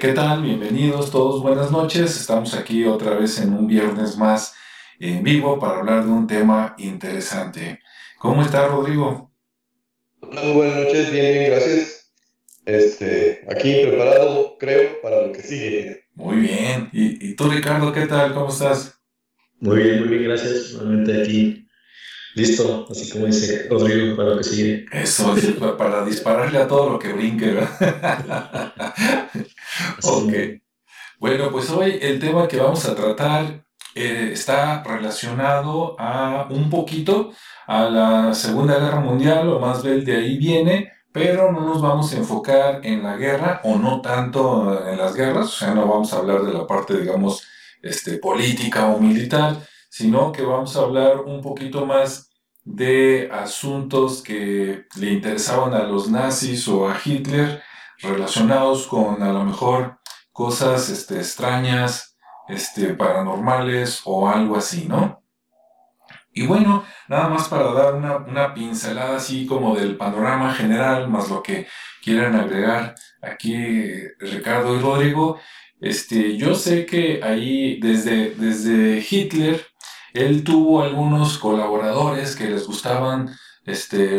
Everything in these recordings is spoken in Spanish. ¿Qué tal? Bienvenidos todos, buenas noches. Estamos aquí otra vez en un viernes más en vivo para hablar de un tema interesante. ¿Cómo está, Rodrigo? Muy buenas noches, bien, bien, gracias. Aquí preparado, creo, para lo que sigue. Muy bien. ¿Y tú, Ricardo, qué tal? ¿Cómo estás? Muy bien, gracias. Nuevamente aquí. Listo, así como dice Rodrigo, para lo que sigue. Eso, para dispararle a todo lo que brinque, ¿verdad? Ok. Bueno, pues hoy el tema que vamos a tratar está relacionado a un poquito a la Segunda Guerra Mundial, o más bien de ahí viene, pero no nos vamos a enfocar en la guerra, o no tanto en las guerras, o sea, no vamos a hablar de la parte, digamos, política o militar, sino que vamos a hablar un poquito más de asuntos que le interesaban a los nazis o a Hitler, relacionados con, a lo mejor, cosas extrañas, paranormales o algo así, ¿no? Y bueno, nada más para dar una pincelada así como del panorama general, más lo que quieran agregar aquí Ricardo y Rodrigo. Yo sé que ahí, desde Hitler, él tuvo algunos colaboradores que les gustaban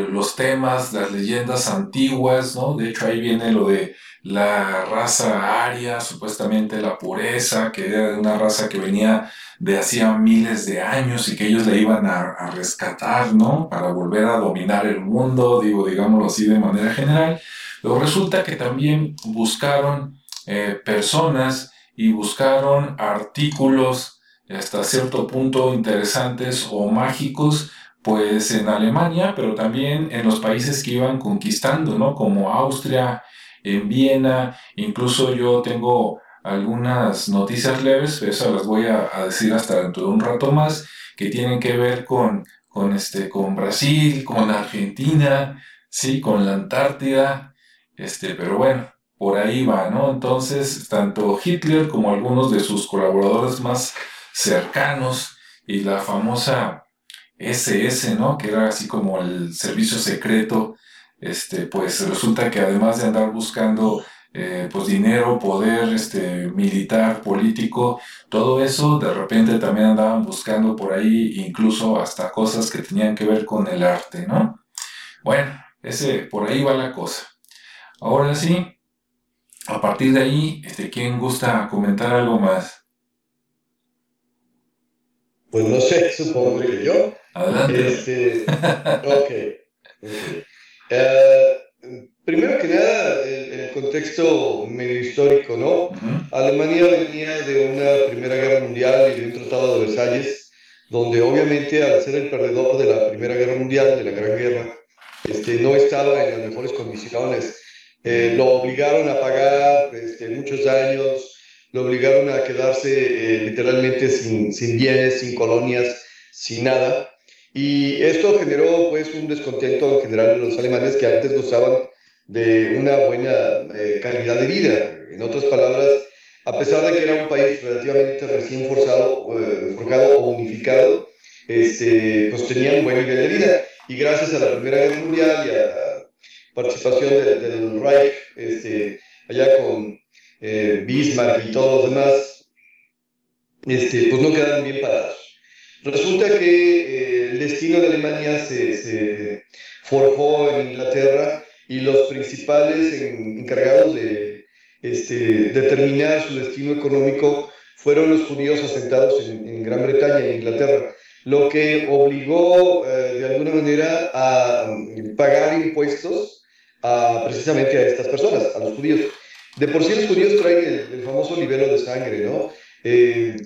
los temas, las leyendas antiguas, ¿no? De hecho, ahí viene lo de la raza aria, supuestamente la pureza, que era una raza que venía de hacía miles de años y que ellos la iban a rescatar, ¿no? Para volver a dominar el mundo, digámoslo así de manera general. Pero resulta que también buscaron personas y buscaron artículos hasta cierto punto interesantes o mágicos, pues en Alemania, pero también en los países que iban conquistando, ¿no? Como Austria, en Viena. Incluso yo tengo algunas noticias leves, pero esas las voy a decir hasta dentro de un rato más, que tienen que ver con Brasil, con Argentina, sí, con la Antártida, pero bueno, por ahí va, ¿no? Entonces, tanto Hitler como algunos de sus colaboradores más cercanos y la famosa SS, ¿no? Que era así como el servicio secreto, pues resulta que además de andar buscando pues dinero, poder militar, político, todo eso, de repente también andaban buscando por ahí incluso hasta cosas que tenían que ver con el arte, ¿no? Bueno, por ahí va la cosa. Ahora sí. A partir de ahí, ¿quién gusta comentar algo más? Pues no sé, supongo que yo. Adelante. Ok. Primero que nada, el contexto medio histórico, ¿no? Uh-huh. Alemania venía de una Primera Guerra Mundial y de un Tratado de Versalles, donde obviamente al ser el perdedor de la Primera Guerra Mundial, de la Gran Guerra, no estaba en las mejores condiciones. Lo obligaron a pagar muchos años, lo obligaron a quedarse literalmente sin bienes, sin colonias, sin nada. Y esto generó pues un descontento en general en los alemanes que antes gozaban de una buena calidad de vida. En otras palabras, a pesar de que era un país relativamente recién forjado o unificado, pues tenían buen nivel de vida. Y gracias a la Primera Guerra Mundial y a participación del Reich, allá con Bismarck y todos los demás, pues no quedaron bien parados. Resulta que el destino de Alemania se forjó en Inglaterra y los principales encargados de determinar su destino económico fueron los judíos asentados en Gran Bretaña, en Inglaterra, lo que obligó de alguna manera a pagar impuestos precisamente a estas personas, a los judíos. De por sí los judíos traen el famoso libelo de sangre, ¿no?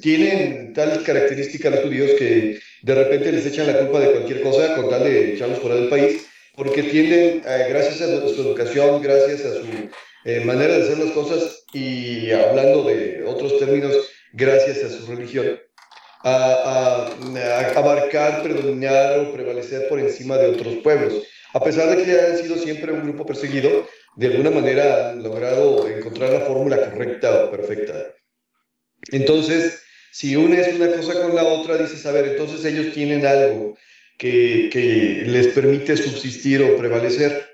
Tienen tal característica los judíos que de repente les echan la culpa de cualquier cosa con tal de echarlos fuera del país, porque tienden, gracias a su educación, gracias a su manera de hacer las cosas y, hablando de otros términos, gracias a su religión, a abarcar, predominar o prevalecer por encima de otros pueblos. A pesar de que han sido siempre un grupo perseguido, de alguna manera han logrado encontrar la fórmula correcta o perfecta. Entonces, si unes una cosa con la otra, dices, a ver, entonces ellos tienen algo que les permite subsistir o prevalecer.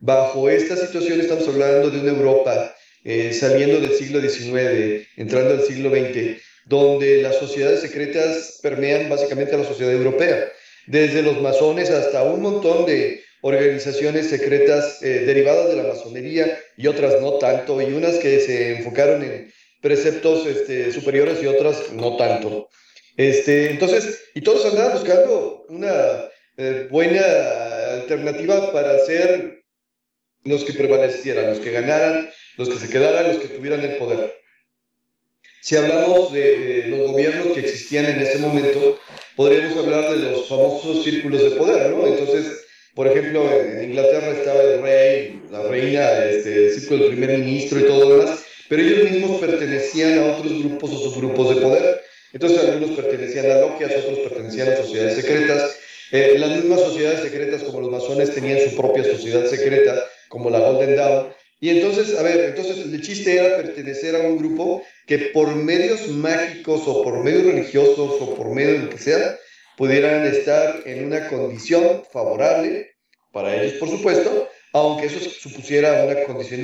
Bajo esta situación estamos hablando de una Europa saliendo del siglo XIX, entrando al siglo XX, donde las sociedades secretas permean básicamente a la sociedad europea, desde los masones hasta un montón de organizaciones secretas derivadas de la masonería y otras no tanto, y unas que se enfocaron en preceptos superiores y otras no tanto. Entonces, y todos andaban buscando una buena alternativa para ser los que prevalecieran, los que ganaran, los que se quedaran, los que tuvieran el poder. Si hablamos de los gobiernos que existían en ese momento, podríamos hablar de los famosos círculos de poder, ¿no? Entonces, por ejemplo, en Inglaterra estaba el rey, la reina, el círculo del primer ministro y todo lo demás, pero ellos mismos pertenecían a otros grupos o subgrupos de poder. Entonces, algunos pertenecían a logias, otros pertenecían a sociedades secretas. Las mismas sociedades secretas, como los masones, tenían su propia sociedad secreta, como la Golden Dawn. Y entonces, entonces el chiste era pertenecer a un grupo que por medios mágicos o por medios religiosos o por medio de lo que sea, pudieran estar en una condición favorable para ellos, por supuesto, aunque eso supusiera una condición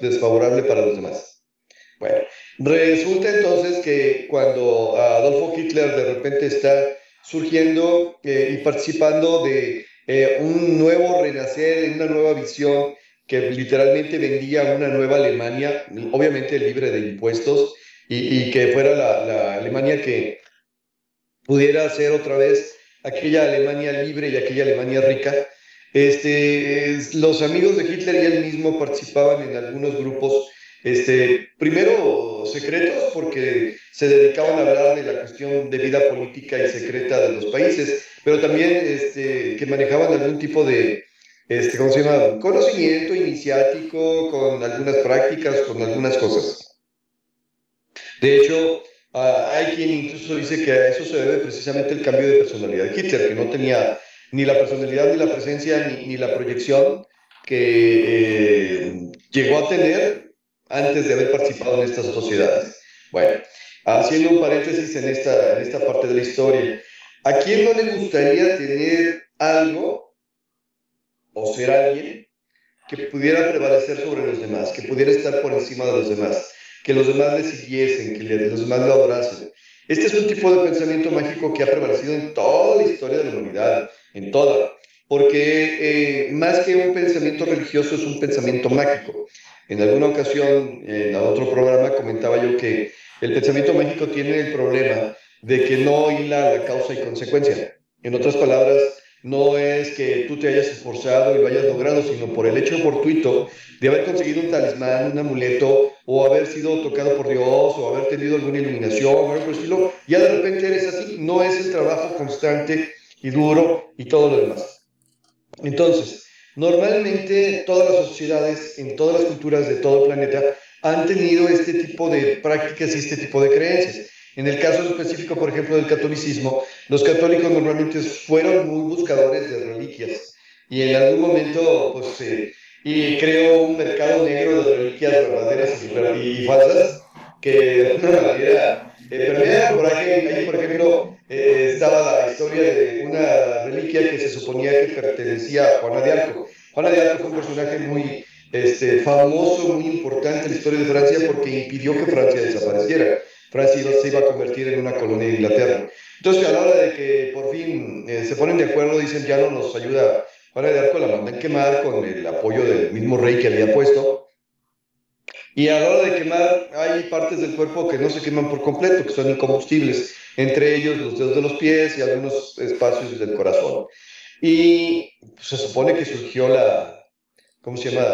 desfavorable para los demás. Bueno, resulta entonces que cuando Adolfo Hitler de repente está surgiendo y participando de un nuevo renacer, en una nueva visión, que literalmente vendía una nueva Alemania, obviamente libre de impuestos, y que fuera la Alemania que pudiera ser otra vez aquella Alemania libre y aquella Alemania rica. Los amigos de Hitler y él mismo participaban en algunos grupos, primero secretos, porque se dedicaban a hablar de la cuestión de vida política y secreta de los países, pero también que manejaban algún tipo de ¿cómo se llama? Conocimiento iniciático, con algunas prácticas, con algunas cosas. De hecho, hay quien incluso dice que a eso se debe precisamente el cambio de personalidad de Hitler, que no tenía ni la personalidad, ni la presencia, ni la proyección que llegó a tener antes de haber participado en estas sociedades. Bueno, haciendo un paréntesis en esta parte de la historia, ¿a quién no le gustaría tener algo o ser alguien que pudiera prevalecer sobre los demás, que pudiera estar por encima de los demás, que los demás le siguiesen, que los demás lo adorasen? Este es un tipo de pensamiento mágico que ha prevalecido en toda la historia de la humanidad, en toda, porque más que un pensamiento religioso es un pensamiento mágico. En alguna ocasión, en otro programa, comentaba yo que el pensamiento mágico tiene el problema de que no hila la causa y consecuencia. En otras palabras, no es que tú te hayas esforzado y lo hayas logrado, sino por el hecho fortuito de haber conseguido un talismán, un amuleto, o haber sido tocado por Dios, o haber tenido alguna iluminación, o algo por el estilo. Ya de repente eres así. No es el trabajo constante y duro y todo lo demás. Entonces, normalmente todas las sociedades, en todas las culturas de todo el planeta, han tenido este tipo de prácticas y este tipo de creencias. En el caso específico, por ejemplo, del catolicismo, los católicos normalmente fueron muy buscadores de reliquias y en algún momento pues, creó un mercado negro de reliquias verdaderas y falsas que de alguna manera permearon. Por ahí, por ejemplo, estaba la historia de una reliquia que se suponía que pertenecía a Juana de Arco. Juana de Arco fue un personaje muy famoso, muy importante en la historia de Francia porque impidió que Francia desapareciera. Francia se iba a convertir en una colonia de Inglaterra. Entonces, a la hora de que por fin se ponen de acuerdo, dicen, ya no nos ayuda Juana de Arco, la mandan quemar con el apoyo del mismo rey que había puesto. Y a la hora de quemar, hay partes del cuerpo que no se queman por completo, que son incombustibles, entre ellos los dedos de los pies y algunos espacios del corazón. Y pues, se supone que surgió ¿cómo se llama?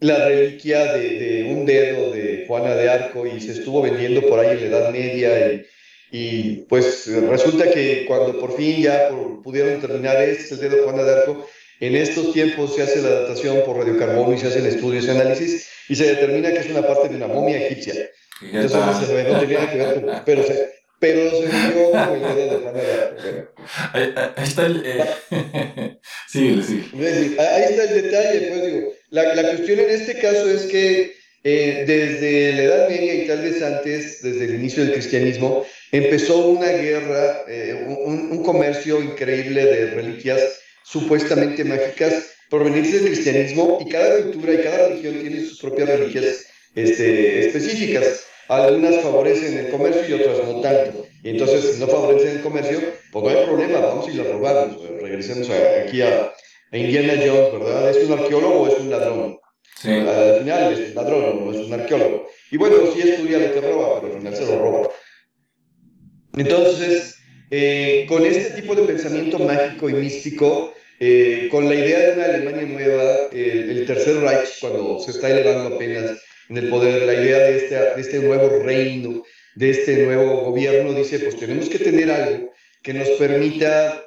La reliquia de un dedo de Juana de Arco y se estuvo vendiendo por ahí en la Edad Media y pues resulta que cuando por fin ya pudieron terminar el dedo de Juana de Arco, en estos tiempos se hace la datación por radiocarbono y se hacen estudios y análisis y se determina que es una parte de una momia egipcia. Entonces no tenía que ver con... Pero se vio como el dedo de Juana de Arco. Bueno. Ahí está el... Sí. Ahí está el detalle, pues digo... La cuestión en este caso es que desde la Edad Media y tal vez antes, desde el inicio del cristianismo, empezó una guerra, un comercio increíble de reliquias supuestamente mágicas provenientes del cristianismo, y cada cultura y cada religión tiene sus propias reliquias específicas. Algunas favorecen el comercio y otras no tanto. Y entonces, si no favorecen el comercio, pues no hay problema, vamos a ir a robarlos. Regresemos aquí a Indiana Jones, ¿verdad? ¿Es un arqueólogo o es un ladrón? Sí. Al final es un ladrón, no es un arqueólogo. Y bueno, sí estudia lo que roba, pero al final se lo roba. Entonces, con este tipo de pensamiento mágico y místico, con la idea de una Alemania nueva, el Tercer Reich, cuando se está elevando apenas en el poder, la idea de este nuevo reino, de este nuevo gobierno, dice, pues tenemos que tener algo que nos permita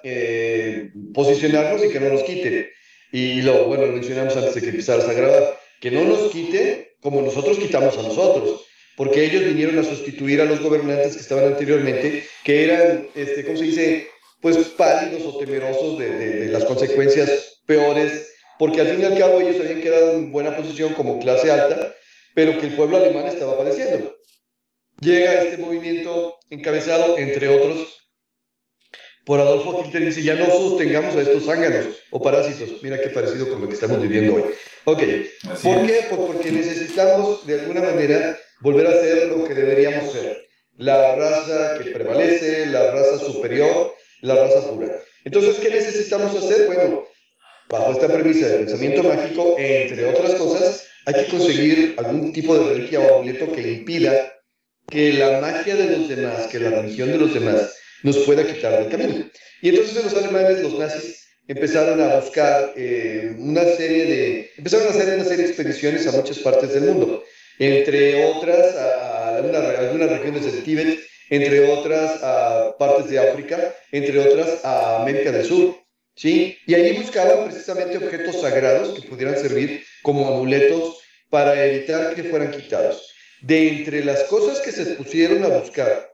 posicionarnos y que no nos quite. Y lo mencionamos antes de que empezaras a grabar, que no nos quite como nosotros quitamos a nosotros, porque ellos vinieron a sustituir a los gobernantes que estaban anteriormente, que eran, ¿cómo se dice?, pues pálidos o temerosos de las consecuencias peores, porque al fin y al cabo ellos habían quedado en buena posición como clase alta, pero que el pueblo alemán estaba padeciendo. Llega este movimiento encabezado, entre otros, por Adolfo Hitler, y dice, ya no sostengamos a estos zánganos o parásitos. Mira qué parecido con lo que estamos viviendo hoy. Ok, así ¿por qué? Pues porque necesitamos, de alguna manera, volver a ser lo que deberíamos ser. La raza que prevalece, la raza superior, la raza pura. Entonces, ¿qué necesitamos hacer? Bueno, bajo esta premisa del pensamiento mágico, entre otras cosas, hay que conseguir algún tipo de reliquia o amuleto que impida que la magia de los demás, que la religión de los demás, nos pueda quitar del camino. Y entonces los alemanes, los nazis, empezaron a buscar empezaron a hacer una serie de expediciones a muchas partes del mundo, entre otras a algunas regiones del Tíbet, entre otras a partes de África, entre otras a América del Sur, ¿sí? Y allí buscaban precisamente objetos sagrados que pudieran servir como amuletos para evitar que fueran quitados. De entre las cosas que se pusieron a buscar,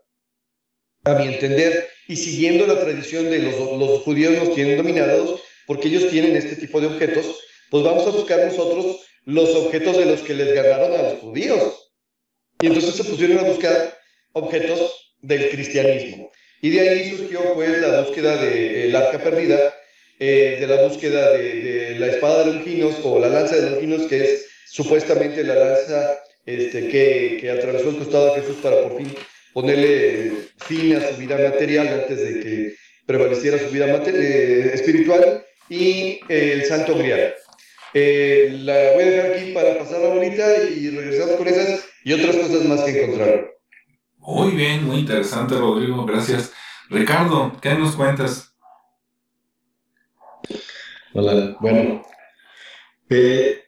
a mi entender, y siguiendo la tradición de los judíos nos tienen dominados, porque ellos tienen este tipo de objetos, pues vamos a buscar nosotros los objetos de los que les ganaron a los judíos. Y entonces se pusieron a buscar objetos del cristianismo. Y de ahí surgió pues la búsqueda del arca perdida, de la búsqueda de la espada de Longinos o la lanza de Longinos, que es supuestamente la lanza que atravesó el costado de Jesús para por fin ponerle fin a su vida material antes de que prevaleciera su vida espiritual, y el santo grial. La voy a dejar aquí para pasarla bonita y regresamos con esas y otras cosas más que encontraron. Muy bien, muy interesante, Rodrigo, gracias. Ricardo, ¿qué nos cuentas? Hola, bueno, es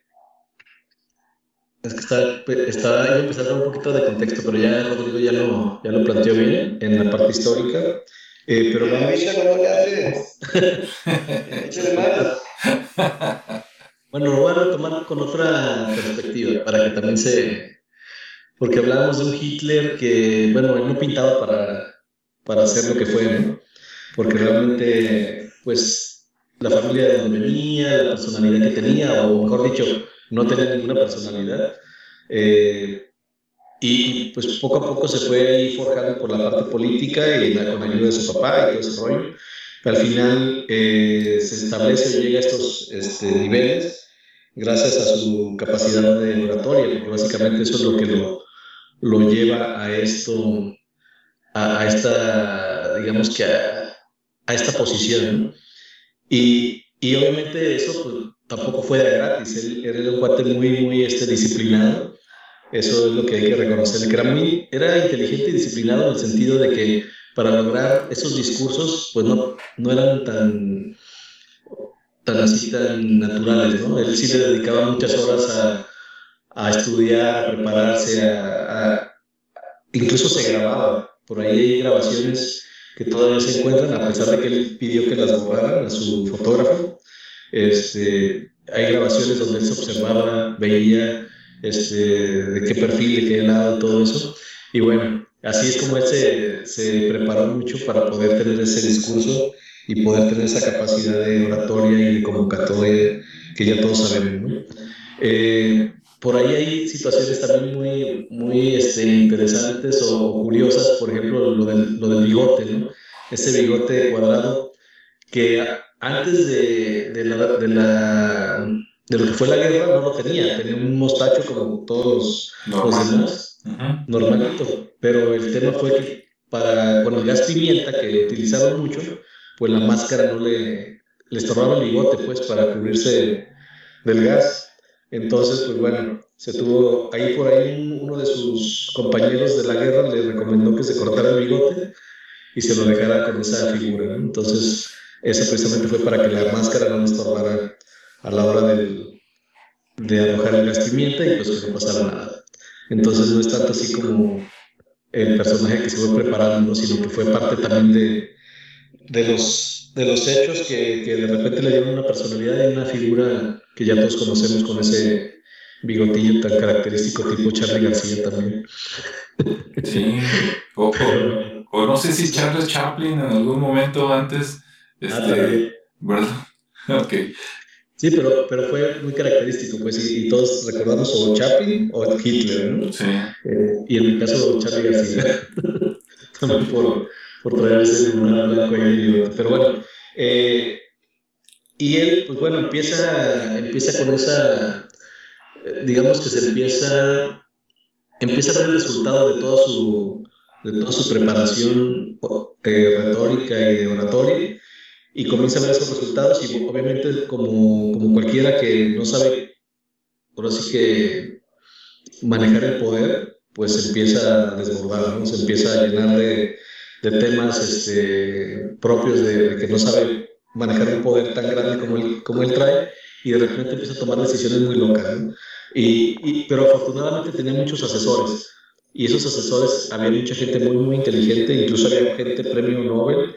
que está empezando a dar un poquito de contexto, pero ya Rodrigo ya lo planteó bien en la parte histórica. Pero bueno, lo voy a retomar con otra perspectiva, para que también porque hablábamos de un Hitler que, bueno, él no pintaba para hacer lo que fue, ¿no? Porque realmente, pues, la familia de donde venía, la personalidad que tenía, o mejor dicho, no tenía ninguna personalidad, y pues poco a poco se fue ahí forjando por la parte política y con ayuda de su papá y todo ese rollo. Al final se establece y llega a estos niveles gracias a su capacidad de oratoria, porque básicamente eso es lo que lo lleva a esto, a esta, digamos que a esta posición, ¿no? Y obviamente eso, pues, tampoco fue de gratis. Él era un cuate muy, muy disciplinado. Eso es lo que hay que reconocer. Que era inteligente y disciplinado en el sentido de que para lograr esos discursos, pues no eran tan naturales, ¿no? Él sí le dedicaba muchas horas a estudiar, a prepararse, incluso se grababa. Por ahí hay grabaciones que todavía se encuentran, a pesar de que él pidió que las borraran a su fotógrafo. Hay grabaciones donde él se observaba, veía de qué perfil, de qué lado, todo eso. Y bueno, así es como él se preparó mucho para poder tener ese discurso y poder tener esa capacidad de oratoria y de convocatoria que ya todos sabemos, ¿no? Por ahí hay situaciones también muy, muy interesantes o curiosas. Por ejemplo, lo del bigote, ¿no? Ese bigote cuadrado que antes de lo que fue la guerra, no lo tenía. Tenía un mostacho como todos los demás, normalito. Pero el tema fue que con el gas pimienta que utilizaban mucho, pues la máscara no le estorbaba el bigote, pues, para cubrirse del gas. Entonces, pues bueno, ahí uno de sus compañeros de la guerra le recomendó que se cortara el bigote y se lo dejara con esa figura. Entonces, eso precisamente fue para que la máscara no estorbara a la hora de arrojar el gas pimienta y pues que no pasara nada. Entonces, no es tanto así como el personaje que se fue preparando, sino que fue parte también de los hechos que de repente le dieron una personalidad y una figura que ya todos conocemos con ese bigotillo tan característico tipo Charlie García también. Sí, o no sé si Charles Chaplin en algún momento antes, ¿verdad? Ok. Sí, pero fue muy característico, pues, y todos recordamos o Chaplin o Hitler, ¿no? Sí. Y en mi caso, Charlie García, también por traer ese blanco ahí, pero bueno, y él, pues bueno, empieza con esa, digamos que se empieza a ver el resultado de toda su preparación retórica y de oratoria, y comienza a ver esos resultados, y obviamente como cualquiera que no sabe, ahora sí que manejar el poder, pues empieza a desbordar, ¿no? Se empieza a llenar de temas propios de que no sabe manejar un poder tan grande como él trae, y de repente empieza a tomar decisiones muy locas, ¿no? Pero afortunadamente tenía muchos asesores, y esos asesores, había mucha gente muy, muy inteligente, incluso había gente premio Nobel.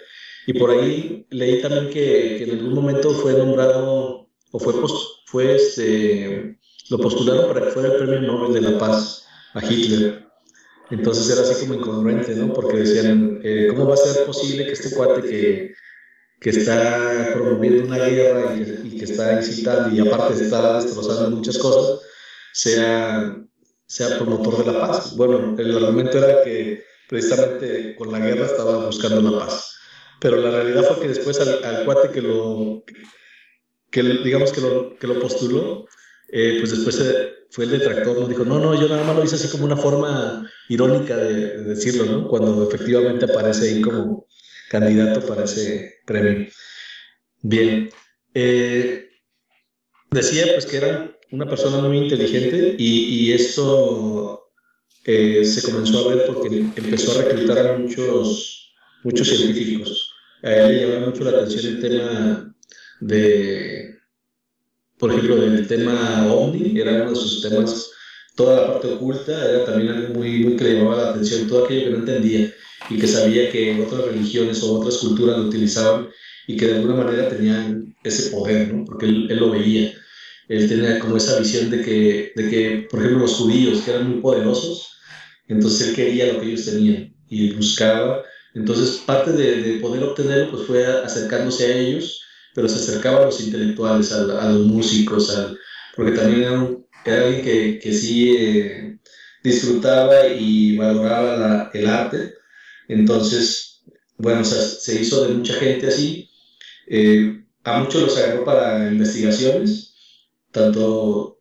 Y por ahí leí también que en algún momento fue nombrado, o lo postularon para que fuera el premio Nobel de la Paz a Hitler. Entonces era así como incongruente, ¿no? Porque decían, ¿cómo va a ser posible que este cuate que está promoviendo una guerra y que está incitando y aparte está destrozando muchas cosas, sea promotor de la paz? Bueno, el argumento era que precisamente con la guerra estaba buscando la paz. Pero la realidad fue que después al cuate que lo postuló, pues después fue el detractor, ¿no? Dijo, no, yo nada más lo hice así como una forma irónica de decirlo, ¿no? Cuando efectivamente aparece ahí como candidato para ese premio. Bien. Decía pues que era una persona muy inteligente y esto se comenzó a ver porque empezó a reclutar a muchos científicos. A él le llamaba mucho la atención el tema por ejemplo, el tema OVNI, era uno de sus temas, toda la parte oculta era también algo muy, muy que le llamaba la atención, todo aquello que no entendía y que sabía que otras religiones o otras culturas lo utilizaban y que de alguna manera tenían ese poder, ¿no? Porque él lo veía. Él tenía como esa visión de que, por ejemplo, los judíos, que eran muy poderosos, entonces él quería lo que ellos tenían y buscaba. Entonces, parte de poder obtenerlo pues, fue acercándose a ellos, pero se acercaba a los intelectuales, a los músicos, porque también era alguien que sí disfrutaba y valoraba el arte. Entonces, bueno, o sea, se hizo de mucha gente así. A muchos los agarró para investigaciones, tanto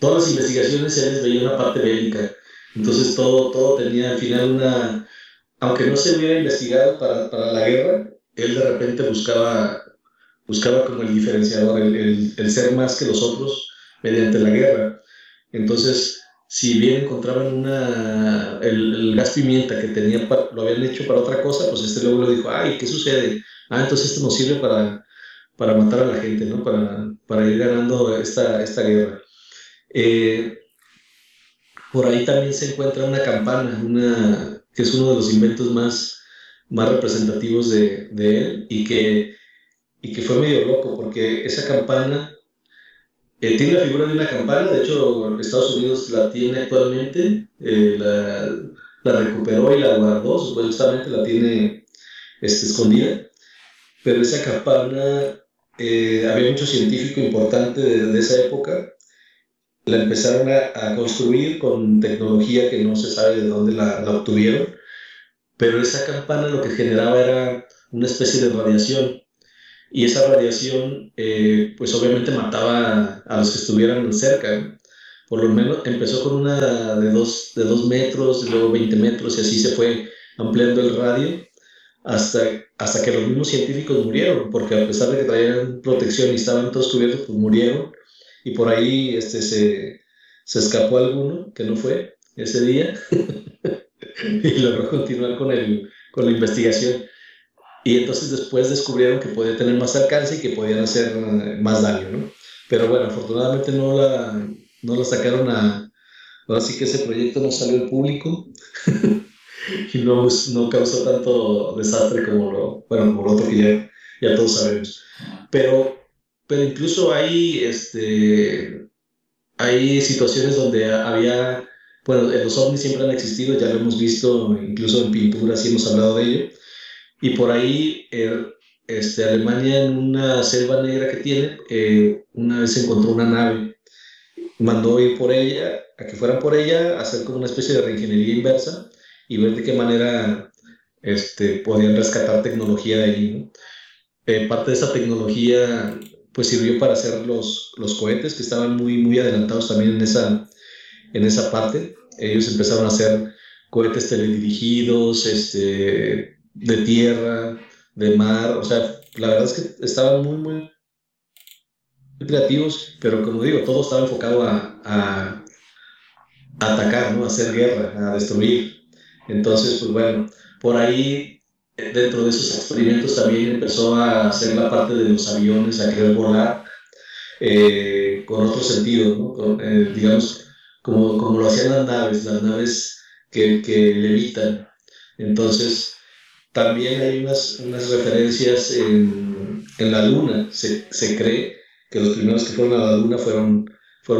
todas las investigaciones se les veía una parte bélica. Entonces, todo tenía al final una... Aunque no se hubiera investigado para la guerra, él de repente buscaba como el diferenciador, el ser más que los otros mediante la guerra. Entonces, si bien encontraban el gas pimienta que tenía, lo habían hecho para otra cosa, pues luego le dijo, ay, ¿qué sucede? Ah, entonces esto nos sirve para matar a la gente, ¿no? Para ir ganando esta guerra. Por ahí también se encuentra una campana, que es uno de los inventos más representativos de él y que fue medio loco porque esa campana tiene la figura de una campana. De hecho, Estados Unidos la tiene actualmente, la recuperó y la guardó, supuestamente la tiene escondida, pero esa campana, había mucho científico importante de esa época, la empezaron a construir con tecnología que no se sabe de dónde la obtuvieron, pero esa campana lo que generaba era una especie de radiación. y esa radiación pues obviamente mataba a los que estuvieran cerca. Por lo menos empezó con una de 2 metros, luego 20 metros y así se fue ampliando el radio hasta que los mismos científicos murieron, porque a pesar de que traían protección y estaban todos cubiertos, pues murieron. Y por ahí se escapó alguno que no fue ese día y logró continuar con la investigación. Y entonces después descubrieron que podía tener más alcance y que podían hacer más daño, ¿no? Pero bueno, afortunadamente no la sacaron a... Ahora sí que ese proyecto no salió al público y no causó tanto desastre como lo otro que ya todos sabemos. Pero incluso hay, hay situaciones donde había... Bueno, los ovnis siempre han existido, ya lo hemos visto incluso en pinturas y hemos hablado de ello. Y por ahí, Alemania, en una selva negra que tiene, una vez encontró una nave. Mandó ir por ella, a que fueran por ella, a hacer como una especie de reingeniería inversa y ver de qué manera podían rescatar tecnología de ahí, ¿no? Parte de esa tecnología pues sirvió para hacer los cohetes, que estaban muy, muy adelantados también en esa parte. Ellos empezaron a hacer cohetes teledirigidos, de tierra, de mar. O sea, la verdad es que estaban muy, muy creativos, pero como digo, todo estaba enfocado a atacar, ¿no? A hacer guerra, a destruir. Entonces, pues bueno, por ahí, dentro de esos experimentos también empezó a hacer la parte de los aviones, a querer volar con otros sentidos, ¿no? Digamos, como lo hacían las naves que levitan. Entonces, también hay unas referencias en la Luna. Se cree que los primeros que fueron a la Luna fueron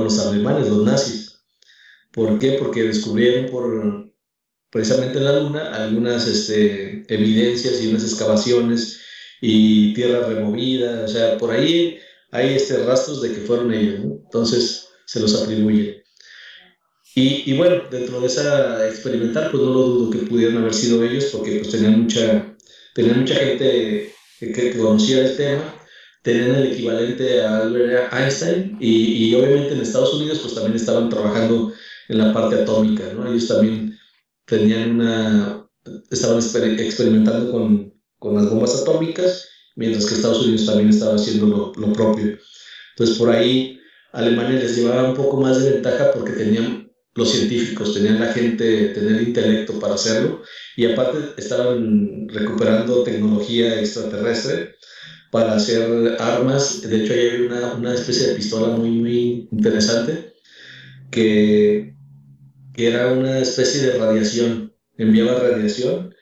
los alemanes, los nazis. ¿Por qué? Porque descubrieron precisamente en la Luna algunas evidencias y unas excavaciones y tierra removida. O sea, por ahí hay rastros de que fueron ellos, ¿no? Entonces se los atribuye. Y bueno, dentro de esa experimental, pues no lo dudo que pudieran haber sido ellos, porque pues tenían mucha gente que conocía el tema, tenían el equivalente a Albert Einstein, y obviamente en Estados Unidos pues también estaban trabajando en la parte atómica, ¿no? Ellos también estaban experimentando con las bombas atómicas, mientras que Estados Unidos también estaba haciendo lo propio. Entonces por ahí Alemania les llevaba un poco más de ventaja, porque los científicos tenían la gente, tenían el intelecto para hacerlo, y aparte estaban recuperando tecnología extraterrestre para hacer armas. De hecho, ahí había una especie de pistola muy, muy interesante que era una especie de radiación, enviaba radiación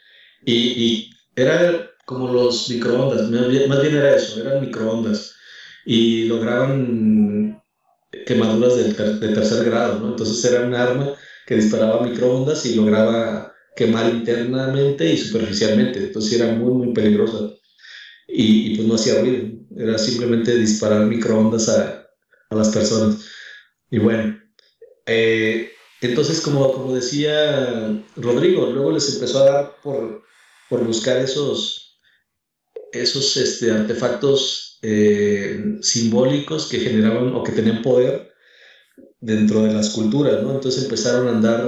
y era como los microondas, más bien era eso, eran microondas, y lograban quemaduras de tercer grado, ¿no? Entonces era un arma que disparaba microondas y lograba quemar internamente y superficialmente. Entonces era muy, muy peligrosa. Y pues no hacía ruido. Era simplemente disparar microondas a las personas. Y bueno, entonces como decía Rodrigo, luego les empezó a dar por buscar esos artefactos simbólicos que generaban o que tenían poder dentro de las culturas, ¿no? Entonces empezaron a andar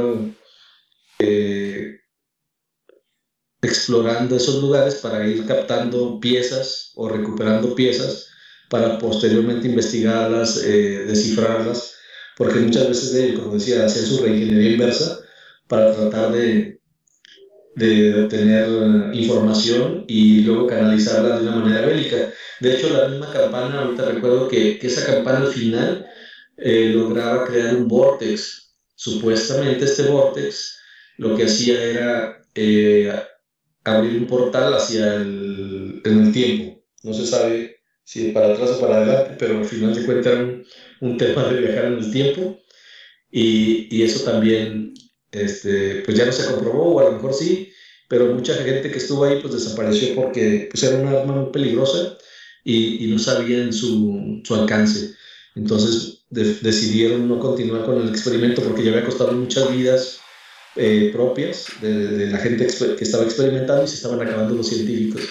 explorando esos lugares para ir captando piezas o recuperando piezas para posteriormente investigarlas, descifrarlas, porque muchas veces, como decía, hacían su reingeniería inversa para tratar de obtener información y luego canalizarla de una manera bélica. De hecho, la misma campana, ahorita recuerdo que esa campana al final lograba crear un vórtex. Supuestamente este vórtex lo que hacía era abrir un portal hacia en el tiempo. No se sabe si para atrás o para adelante, pero al final se cuenta un tema de viajar en el tiempo, y eso también... pues ya no se comprobó, o a lo mejor sí, pero mucha gente que estuvo ahí pues desapareció, porque pues era una arma muy peligrosa y no sabían su alcance. Entonces decidieron no continuar con el experimento, porque ya había costado muchas vidas propias de la gente que estaba experimentando, y se estaban acabando los científicos.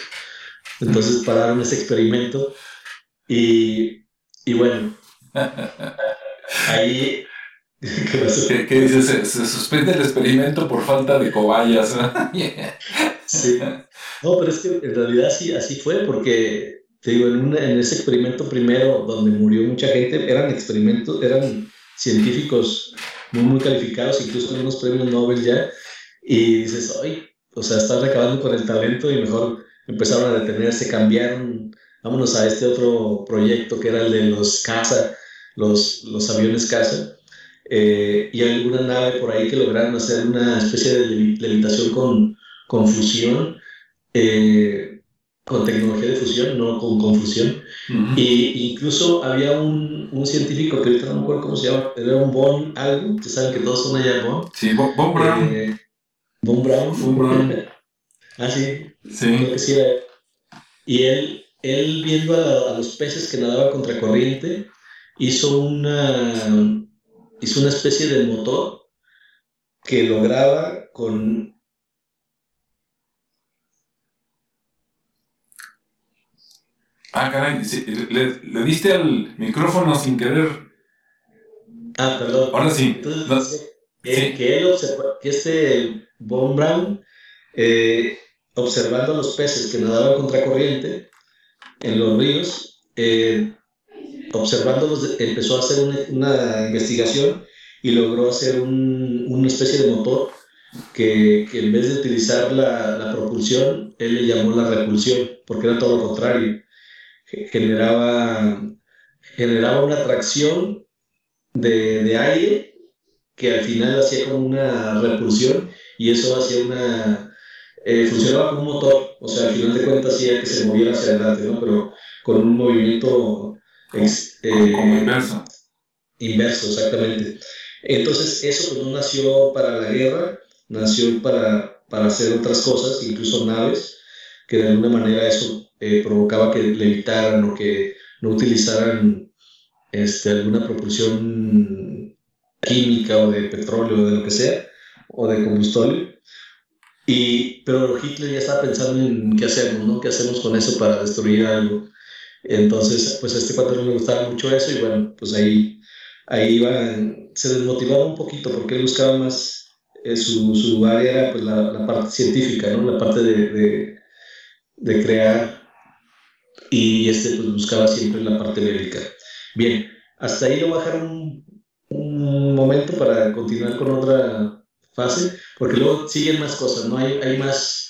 Entonces pararon ese experimento y bueno, ahí... ¿Qué dices? Se suspende el experimento por falta de cobayas. Yeah. Sí. No, pero es que en realidad sí, así fue, porque te digo, en ese experimento primero donde murió mucha gente, eran científicos muy, muy calificados, incluso con unos premios Nobel ya, y dices, ay, o sea, están acabando con el talento y mejor empezaron a detenerse, cambiaron, vámonos a este otro proyecto que era el de los caza, los aviones caza. Y alguna nave por ahí que lograron hacer una especie de levitación con fusión, con tecnología de fusión, no con fusión. Uh-huh. Y incluso había un científico que ahorita no me acuerdo cómo se llama, era un von algo, que saben que todos son allá von. Sí, von Braun. Von Braun. Ah, sí. Sí. Creo que sí era. Y él viendo a los peces que nadaban contracorriente, hizo una especie de motor que lograba con... Ah, caray, sí, le diste al micrófono sin querer. Ah, perdón. Ahora sí. Entonces, sí. Que él observa, que este von Braun, observando a los peces que nadaban contracorriente en los ríos, observándolos, empezó a hacer una investigación y logró hacer una especie de motor que en vez de utilizar la propulsión, él le llamó la repulsión, porque era todo lo contrario. Generaba una tracción de aire que al final hacía como una repulsión, y eso hacía funcionaba como un motor, o sea, al final de cuentas hacía que se moviera hacia adelante, ¿no? Pero con un movimiento... como inverso, exactamente. Entonces eso pues no nació para la guerra, nació para hacer otras cosas, incluso naves que de alguna manera eso provocaba que levitaran o que no utilizaran alguna propulsión química o de petróleo o de lo que sea o de combustible. Pero Hitler ya estaba pensando en qué hacemos, ¿no? ¿Qué hacemos con eso para destruir algo? Entonces, pues a este cuadro le gustaba mucho eso y bueno, pues ahí iba, se desmotivaba un poquito porque él buscaba más, su área era pues la parte científica, ¿no? La parte de crear, y pues buscaba siempre la parte bélica. Bien, hasta ahí lo bajaron un momento para continuar con otra fase, porque luego siguen más cosas, ¿no? Hay más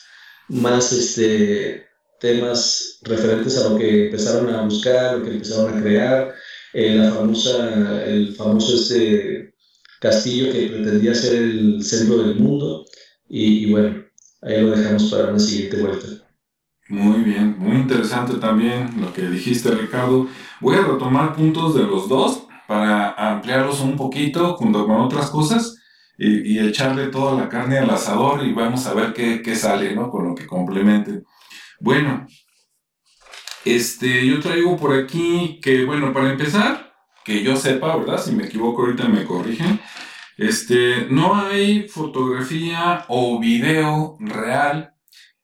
temas referentes a lo que empezaron a buscar, lo que empezaron a crear, el famoso castillo que pretendía ser el centro del mundo, y bueno, ahí lo dejamos para una siguiente vuelta. Muy bien, muy interesante también lo que dijiste, Ricardo. Voy a retomar puntos de los dos para ampliarlos un poquito junto con otras cosas y echarle toda la carne al asador y vamos a ver qué sale, ¿no? Con lo que complemente. Bueno, yo traigo por aquí que, bueno, para empezar, que yo sepa, ¿verdad? Si me equivoco ahorita me corrigen. No hay fotografía o video real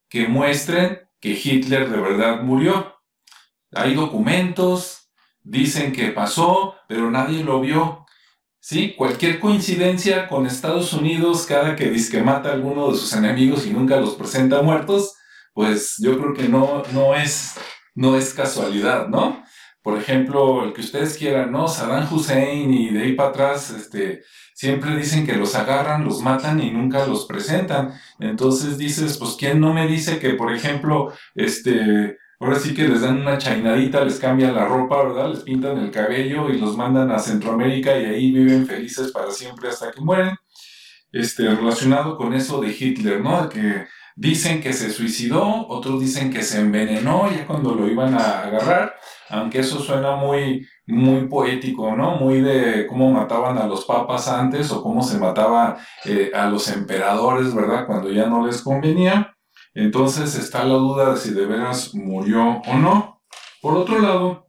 que muestre que Hitler de verdad murió. Hay documentos, dicen que pasó, pero nadie lo vio. ¿Sí? Cualquier coincidencia con Estados Unidos cada que dizque mata a alguno de sus enemigos y nunca los presenta muertos, pues yo creo que no es casualidad, ¿no? Por ejemplo, el que ustedes quieran, ¿no? Saddam Hussein y de ahí para atrás, siempre dicen que los agarran, los matan y nunca los presentan. Entonces dices, pues, ¿quién no me dice que, por ejemplo, ahora sí que les dan una chainadita, les cambian la ropa, ¿verdad? Les pintan el cabello y los mandan a Centroamérica y ahí viven felices para siempre hasta que mueren. Relacionado con eso de Hitler, ¿no? Que dicen que se suicidó, otros dicen que se envenenó ya cuando lo iban a agarrar, aunque eso suena muy, muy poético, ¿no? Muy de cómo mataban a los papas antes o cómo se mataba a los emperadores, ¿verdad? Cuando ya no les convenía. Entonces está la duda de si de veras murió o no. Por otro lado,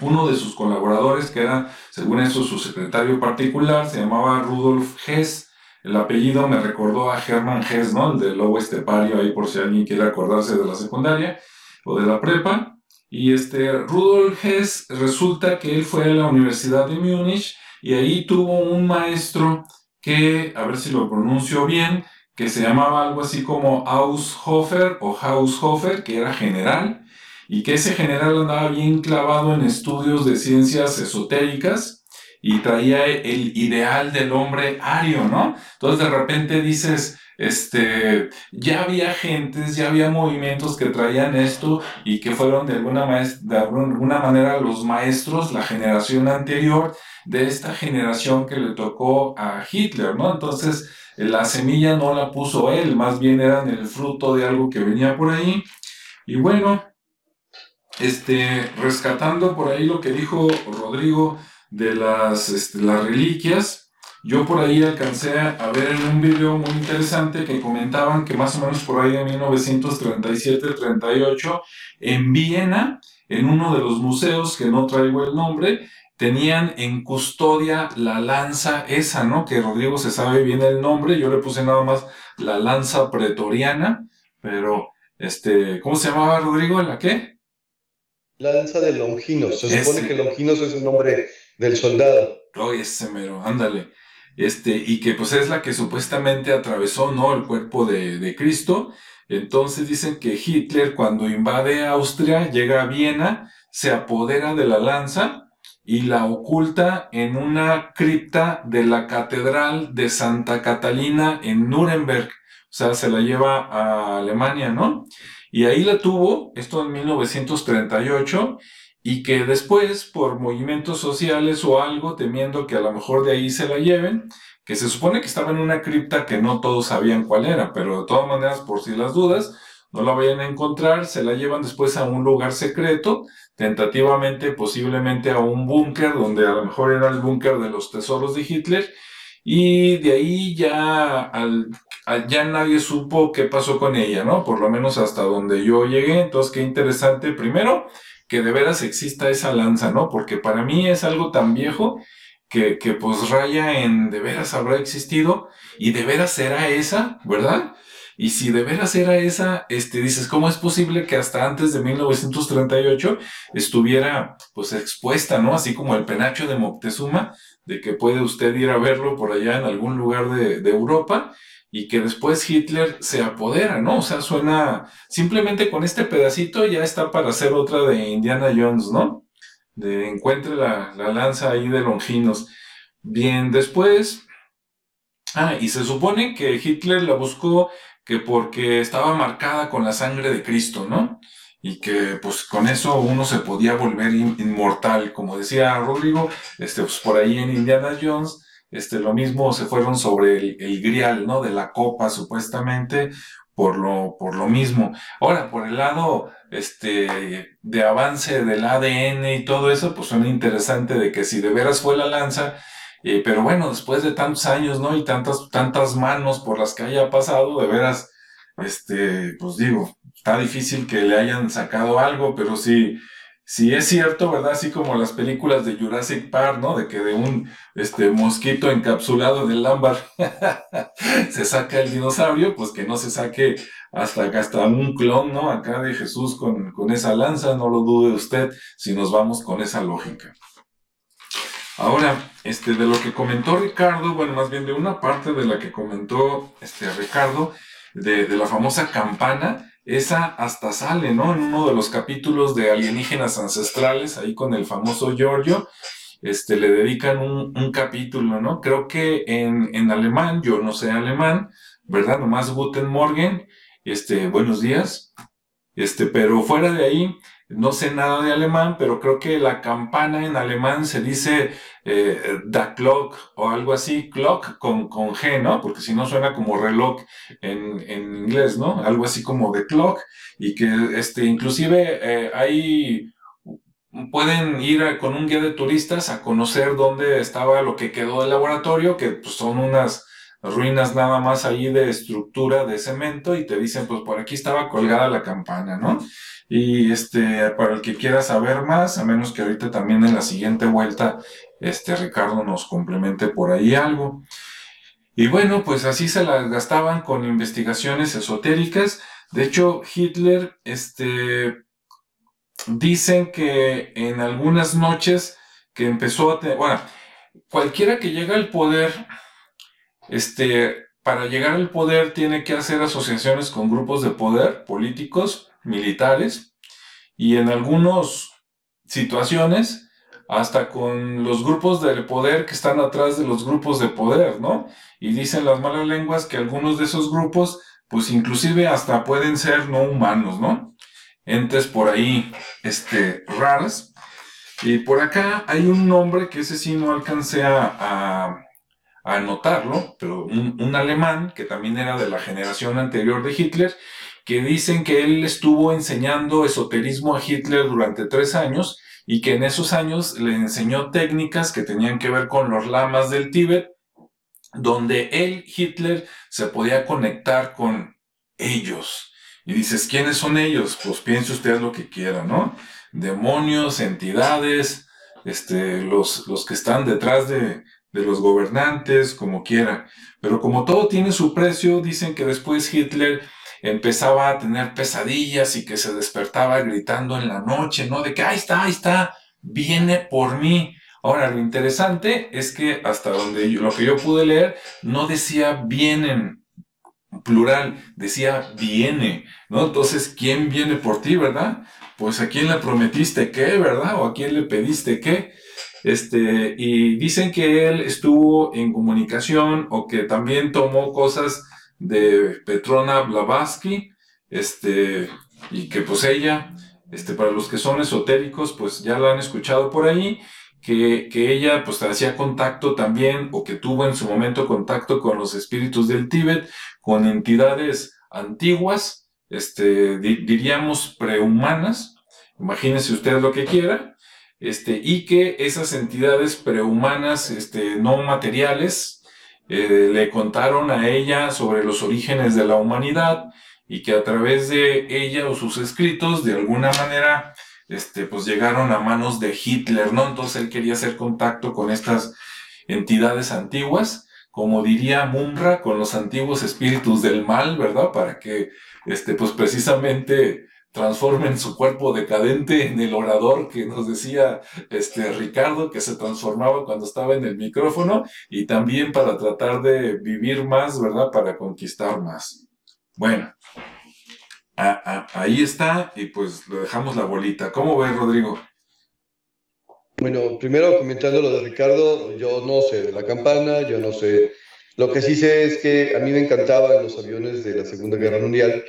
uno de sus colaboradores, que era, según eso, su secretario particular, se llamaba Rudolf Hess. El apellido me recordó a Hermann Hesse, ¿no? El del lobo estepario, ahí por si alguien quiere acordarse de la secundaria. o de la prepa. Y Rudolf Hess, resulta que él fue a la Universidad de Múnich y ahí tuvo un maestro que, a ver si lo pronuncio bien, que se llamaba algo así como Haushofer o Haushofer, que era general, y que ese general andaba bien clavado en estudios de ciencias esotéricas y traía el ideal del hombre ario, ¿no? Entonces de repente dices, ya había gentes, ya había movimientos que traían esto y que fueron de alguna manera los maestros, la generación anterior de esta generación que le tocó a Hitler, ¿no? Entonces la semilla no la puso él, más bien eran el fruto de algo que venía por ahí. Y bueno, rescatando por ahí lo que dijo Rodrigo de las reliquias, yo por ahí alcancé a ver en un video muy interesante que comentaban que más o menos por ahí de 1937-38, en Viena, en uno de los museos, que no traigo el nombre, tenían en custodia la lanza esa, ¿no? Que Rodrigo se sabe bien el nombre, yo le puse nada más la lanza pretoriana, pero, ¿cómo se llamaba, Rodrigo? ¿La qué? La lanza de Longinos. Se supone que Longinos es el nombre del soldado. Oh, ese mero, ándale. Y que pues es la que supuestamente atravesó, ¿no?, el cuerpo de Cristo. Entonces dicen que Hitler, cuando invade Austria, llega a Viena, se apodera de la lanza y la oculta en una cripta de la Catedral de Santa Catalina en Nuremberg. O sea, se la lleva a Alemania, ¿no? Y ahí la tuvo, esto en 1938, y que después, por movimientos sociales o algo, temiendo que a lo mejor de ahí se la lleven, que se supone que estaba en una cripta que no todos sabían cuál era, pero de todas maneras, por si las dudas, no la vayan a encontrar, se la llevan después a un lugar secreto, tentativamente, posiblemente a un búnker, donde a lo mejor era el búnker de los tesoros de Hitler, y de ahí ya nadie supo qué pasó con ella, ¿no? Por lo menos hasta donde yo llegué. Entonces, qué interesante, primero, que de veras exista esa lanza, ¿no? Porque para mí es algo tan viejo que pues raya en de veras habrá existido, y de veras será esa, ¿verdad? Y si de veras era esa, dices, ¿cómo es posible que hasta antes de 1938 estuviera, pues, expuesta, ¿no? Así como el penacho de Moctezuma, de que puede usted ir a verlo por allá en algún lugar de Europa, y que después Hitler se apodera, ¿no? O sea, suena, simplemente con este pedacito ya está para hacer otra de Indiana Jones, ¿no? De encuentre la lanza ahí de Longinos. Bien, después, y se supone que Hitler la buscó que porque estaba marcada con la sangre de Cristo, ¿no? Y que pues con eso uno se podía volver inmortal, como decía Rodrigo, pues por ahí en Indiana Jones, lo mismo se fueron sobre el grial, ¿no?, de la copa, supuestamente, por lo mismo. Ahora, por el lado, de avance del ADN y todo eso, pues suena interesante de que si de veras fue la lanza. Pero bueno, después de tantos años, ¿no?, y tantas manos por las que haya pasado, de veras, pues digo, está difícil que le hayan sacado algo, pero sí es cierto, ¿verdad? Así como las películas de Jurassic Park, ¿no?, de que de un mosquito encapsulado del ámbar se saca el dinosaurio, pues que no se saque hasta un clon, ¿no?, acá de Jesús con esa lanza, no lo dude usted si nos vamos con esa lógica. Ahora, de lo que comentó Ricardo, bueno, más bien de una parte de la que comentó Ricardo, de la famosa campana, esa hasta sale, ¿no?, en uno de los capítulos de Alienígenas Ancestrales, ahí con el famoso Giorgio, le dedican un capítulo, ¿no? Creo que en alemán, yo no sé alemán, ¿verdad? Nomás Guten Morgen, buenos días, pero fuera de ahí, no sé nada de alemán, pero creo que la campana en alemán se dice da Glock o algo así, Glock con G, ¿no? Porque si no suena como reloj en inglés, ¿no? Algo así como de clock, y que inclusive hay... pueden ir con un guía de turistas a conocer dónde estaba lo que quedó del laboratorio, que pues, son unas ruinas nada más ahí de estructura de cemento, y te dicen, pues por aquí estaba colgada la campana, ¿no? Y para el que quiera saber más, a menos que ahorita también en la siguiente vuelta, Ricardo nos complemente por ahí algo. Y bueno, pues así se las gastaban con investigaciones esotéricas. De hecho, Hitler, Dicen que en algunas noches que empezó a tener... Bueno, cualquiera que llega al poder, para llegar al poder tiene que hacer asociaciones con grupos de poder, políticos, militares, y en algunas situaciones hasta con los grupos de poder que están atrás de los grupos de poder, ¿no? Y dicen las malas lenguas que algunos de esos grupos, pues inclusive hasta pueden ser no humanos, ¿no? Entes por ahí, raras. Y por acá hay un nombre que ese sí no alcancé a anotarlo, pero un alemán que también era de la generación anterior de Hitler, que dicen que él estuvo enseñando esoterismo a Hitler durante 3 años y que en esos años le enseñó técnicas que tenían que ver con los lamas del Tíbet, donde él, Hitler, se podía conectar con ellos. Y dices, ¿quiénes son ellos? Pues piense usted lo que quiera, ¿no? Demonios, entidades, los que están detrás de los gobernantes, como quiera. Pero como todo tiene su precio, dicen que después Hitler empezaba a tener pesadillas y que se despertaba gritando en la noche, ¿no? De que ahí está, viene por mí. Ahora, lo interesante es que hasta donde lo que yo pude leer, no decía vienen, plural, decía viene, ¿no? Entonces, ¿quién viene por ti, verdad? Pues, ¿a quién le prometiste qué, verdad? ¿O a quién le pediste qué? Y dicen que él estuvo en comunicación o que también tomó cosas de Petrona Blavatsky, y que pues ella, para los que son esotéricos, pues ya la han escuchado por ahí, que ella pues hacía contacto también, o que tuvo en su momento contacto con los espíritus del Tíbet, con entidades antiguas, diríamos prehumanas, imagínense usted lo que quiera, y que esas entidades prehumanas, no materiales, le contaron a ella sobre los orígenes de la humanidad y que a través de ella o sus escritos de alguna manera pues llegaron a manos de Hitler, ¿no? Entonces él quería hacer contacto con estas entidades antiguas, como diría Mumra, con los antiguos espíritus del mal, ¿verdad? Para que pues precisamente transformen su cuerpo decadente en el orador que nos decía Ricardo, que se transformaba cuando estaba en el micrófono, y también para tratar de vivir más, ¿verdad? Para conquistar más. Bueno, ahí está, y pues le dejamos la bolita. ¿Cómo ves, Rodrigo? Bueno, primero comentando lo de Ricardo, yo no sé de la campana, yo no sé. Lo que sí sé es que a mí me encantaban los aviones de la Segunda Guerra Mundial.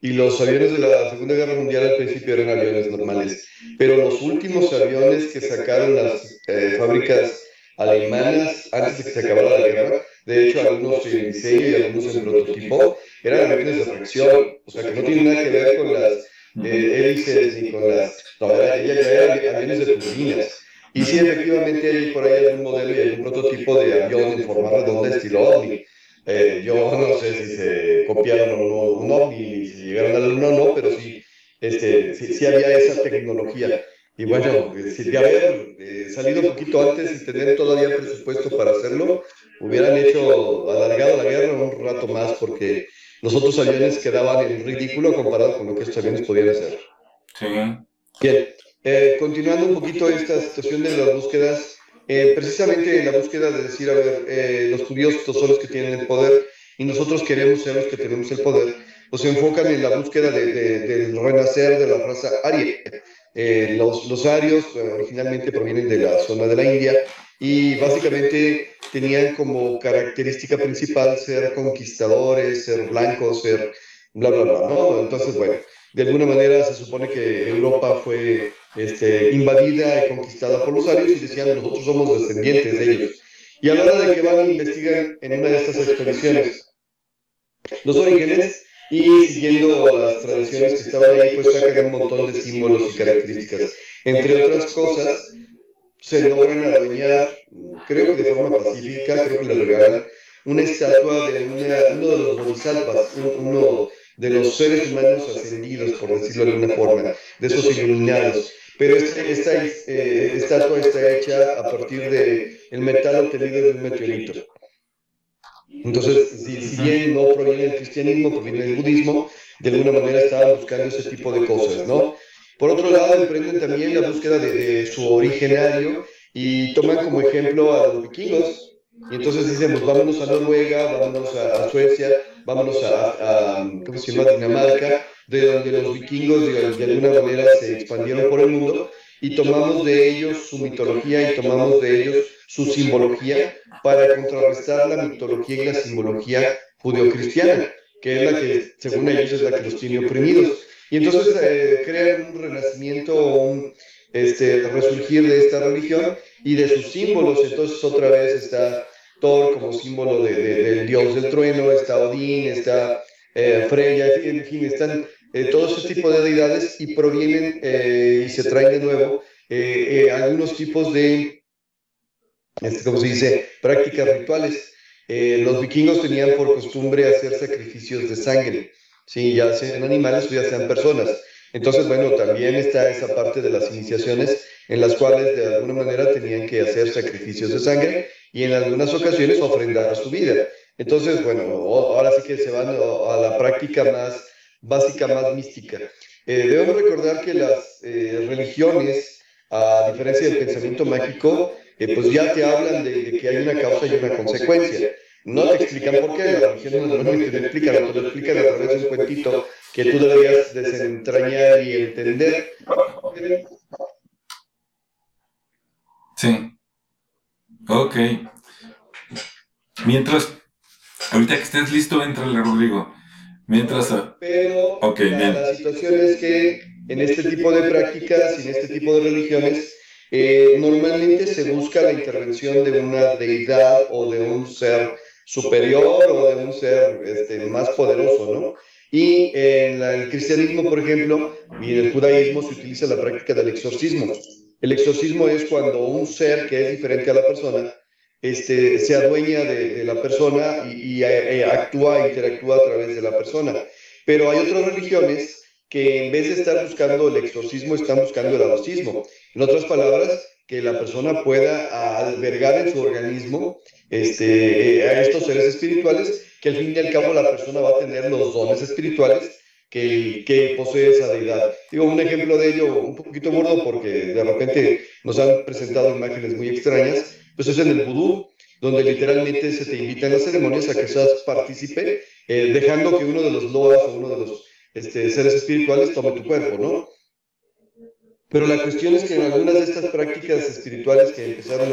Y los aviones de la Segunda Guerra Mundial al principio eran aviones normales, pero los últimos aviones que sacaron las fábricas alemanas antes de que se acabara la guerra, de hecho algunos en diseño y algunos en prototipo, eran aviones de reacción, o sea que no tienen nada que ver con las hélices ni con las... No, eran aviones de turbinas. Y sí, efectivamente hay por ahí algún modelo y algún prototipo de avión en forma redonda estilo OVNI. Yo no sé si se copiaron o no un ovni, si llegaron a la luna o no, pero sí, sí había esa tecnología. Y bueno, si de haber salido un poquito antes y tener todavía presupuesto para hacerlo, hubieran alargado la guerra un rato más, porque los otros aviones quedaban en ridículo comparado con lo que estos aviones podían hacer. Sí. Bien, continuando un poquito esta situación de las búsquedas, precisamente en la búsqueda de decir, a ver, los curiosos son los que tienen el poder y nosotros queremos ser los que tenemos el poder, pues se enfocan en la búsqueda del renacer de la raza aria. Los arios originalmente provienen de la zona de la India y básicamente tenían como característica principal ser conquistadores, ser blancos, ser bla, bla, bla, ¿no? Entonces, bueno, de alguna manera se supone que Europa fue invadida y conquistada por los arios, y decían, nosotros somos descendientes de ellos. Y a la hora de que van a investigar en una de estas expediciones los orígenes, y siguiendo las tradiciones que estaban ahí, pues sacan un montón de símbolos y características. Entre otras cosas, se logran adueñar, creo que de forma pacífica, creo que le regalan una estatua de uno de los bodhisattvas, uno de los seres humanos ascendidos, por decirlo de alguna forma, de esos iluminados. Pero esta estatua está hecha a partir del metal obtenido de un meteorito. Entonces, si bien no proviene del cristianismo, proviene del budismo, de alguna manera estaban buscando ese tipo de cosas, ¿no? Por otro lado, emprenden también la búsqueda de su originario y toman como ejemplo a los vikingos. Y entonces dicen, pues, vámonos a Noruega, vámonos a Suecia, vámonos a Dinamarca, de donde los vikingos de alguna manera se expandieron por el mundo, y tomamos de ellos su mitología y tomamos de ellos su simbología para contrarrestar la mitología y la simbología judeocristiana, que es la que, según ellos, es la que los tiene oprimidos. Y entonces crean un renacimiento, resurgir de esta religión y de sus símbolos. Entonces otra vez está Thor como símbolo del dios del trueno, está Odín, está Freya, en fin, están todo ese tipo de deidades, y provienen y se traen de nuevo algunos tipos de, prácticas rituales. Los vikingos tenían por costumbre hacer sacrificios de sangre, ¿sí? Ya sean animales o ya sean personas. Entonces, bueno, también está esa parte de las iniciaciones en las cuales de alguna manera tenían que hacer sacrificios de sangre y en algunas ocasiones ofrendar a su vida. Entonces, bueno, ahora sí que se van a la práctica más básica, más mística. Debemos recordar que las religiones, a diferencia del pensamiento mágico, pues ya te hablan de que hay una causa y una consecuencia. No te explican por qué, la religión normalmente te explica, no te lo explican a través de un cuentito que tú deberías desentrañar y entender. Sí. Ok. Mientras, ahorita que estés listo, entrale, Rodrigo. Mientras... Pero okay, la situación es que en este tipo de prácticas y en este tipo de religiones, normalmente se busca la intervención de una deidad o de un ser superior o de un ser más poderoso, ¿no? Y en el cristianismo, por ejemplo, y en el judaísmo se utiliza la práctica del exorcismo. El exorcismo es cuando un ser que es diferente a la persona se adueña de la persona y actúa, interactúa a través de la persona. Pero hay otras religiones que en vez de estar buscando el exorcismo, están buscando el agnostismo. En otras palabras, que la persona pueda albergar en su organismo a estos seres espirituales, que al fin y al cabo la persona va a tener los dones espirituales que posee esa deidad. Digo, un ejemplo de ello un poquito gordo, porque de repente nos han presentado imágenes muy extrañas, pues es en el vudú, donde literalmente se te invita en las ceremonias a que seas partícipe, dejando que uno de los loas o uno de los seres espirituales tome tu cuerpo, ¿no? Pero la cuestión es que en algunas de estas prácticas espirituales que empezaron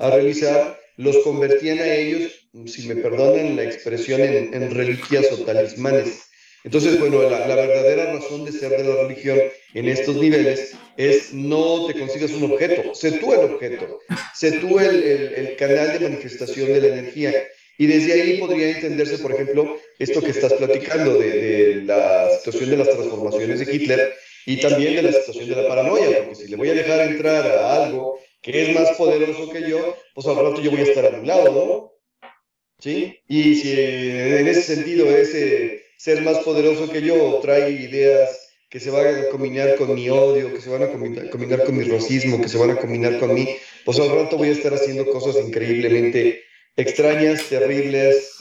a realizar, los convertían a ellos, si me perdonan la expresión, en reliquias o talismanes. Entonces, bueno, la verdadera razón de ser de la religión en estos niveles es no te consigas un objeto, sé tú el objeto, sé tú el canal de manifestación de la energía. Y desde ahí podría entenderse, por ejemplo, esto que estás platicando de la situación de las transformaciones de Hitler y también de la situación de la paranoia, porque si le voy a dejar entrar a algo que es más poderoso que yo, pues al rato yo voy a estar a mi lado, ¿no? ¿Sí? Y si en ese sentido ese ser más poderoso que yo trae ideas que se van a combinar con mi odio, que se van a combinar con mi racismo, que se van a combinar con mí, pues al rato voy a estar haciendo cosas increíblemente extrañas, terribles,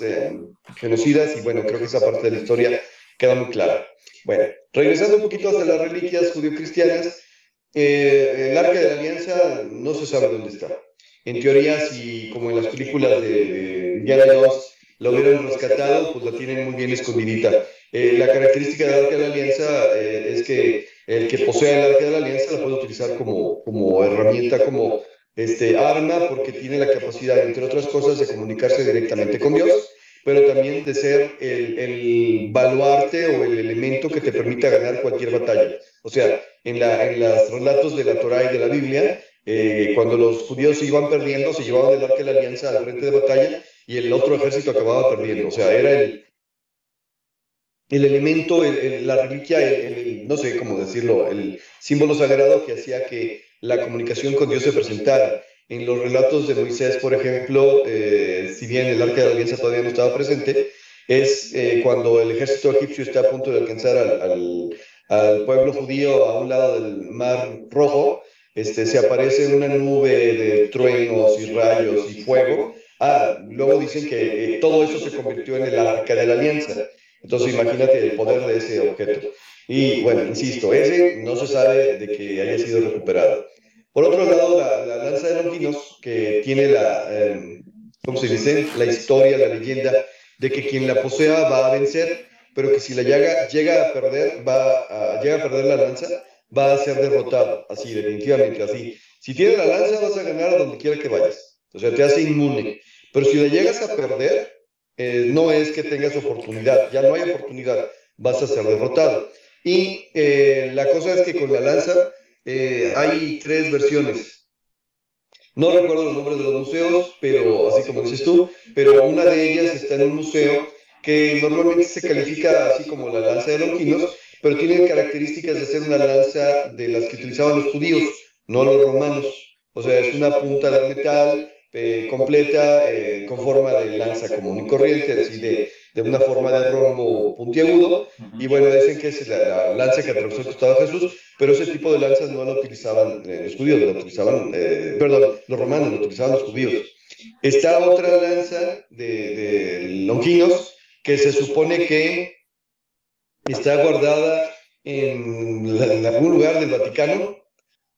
genocidas, y bueno, creo que esa parte de la historia queda muy clara. Bueno, regresando un poquito hacia las reliquias judio-cristianas, el Arca de la Alianza no se sabe dónde está. En teoría, si como en las películas de Indiana Jones la hubieran rescatado, pues la tienen muy bien escondidita. La característica del Arca de la Alianza es que el que posee el Arca de la Alianza la puede utilizar como herramienta, como arma, porque tiene la capacidad, entre otras cosas, de comunicarse directamente con Dios, pero también de ser el baluarte o el elemento que te permita ganar cualquier batalla. O sea, en los relatos de la Torá y de la Biblia, cuando los judíos se iban perdiendo, se llevaban el Arca de la Alianza al frente de batalla y el otro ejército acababa perdiendo. O sea, era el elemento, la reliquia, no sé cómo decirlo, el símbolo sagrado que hacía que la comunicación con Dios se presentara. En los relatos de Moisés, por ejemplo, si bien el Arca de la Alianza todavía no estaba presente, es cuando el ejército egipcio está a punto de alcanzar al pueblo judío a un lado del Mar Rojo, se aparece una nube de truenos y rayos y fuego. Luego dicen que todo eso se convirtió en el Arca de la Alianza. Entonces imagínate el poder de ese objeto. Y bueno, insisto, ese no se sabe de que haya sido recuperado. Por otro lado, la lanza de Longinos, que tiene la historia, la leyenda de que quien la posea va a vencer, pero que si la llega a perder la lanza, va a ser derrotado, así, definitivamente, así. Si tienes la lanza, vas a ganar a donde quiera que vayas. O sea, te hace inmune. Pero si la llegas a perder, no es que tengas oportunidad, ya no hay oportunidad, vas a ser derrotado. Y la cosa es que con la lanza hay tres versiones. No recuerdo los nombres de los museos, pero así como dices tú, pero una de ellas está en un museo que normalmente se califica así como la lanza de Longinos, pero tiene características de ser una lanza de las que utilizaban los judíos, no los romanos. O sea, es una punta de metal completa, con forma de lanza común y corriente, así de una forma de rombo puntiagudo. Y bueno, dicen que es la lanza que atravesó el costado de Jesús, pero ese tipo de lanzas no la utilizaban los judíos, los romanos, la utilizaban los judíos. Está otra lanza de Longinos que se supone que está guardada en algún lugar del Vaticano.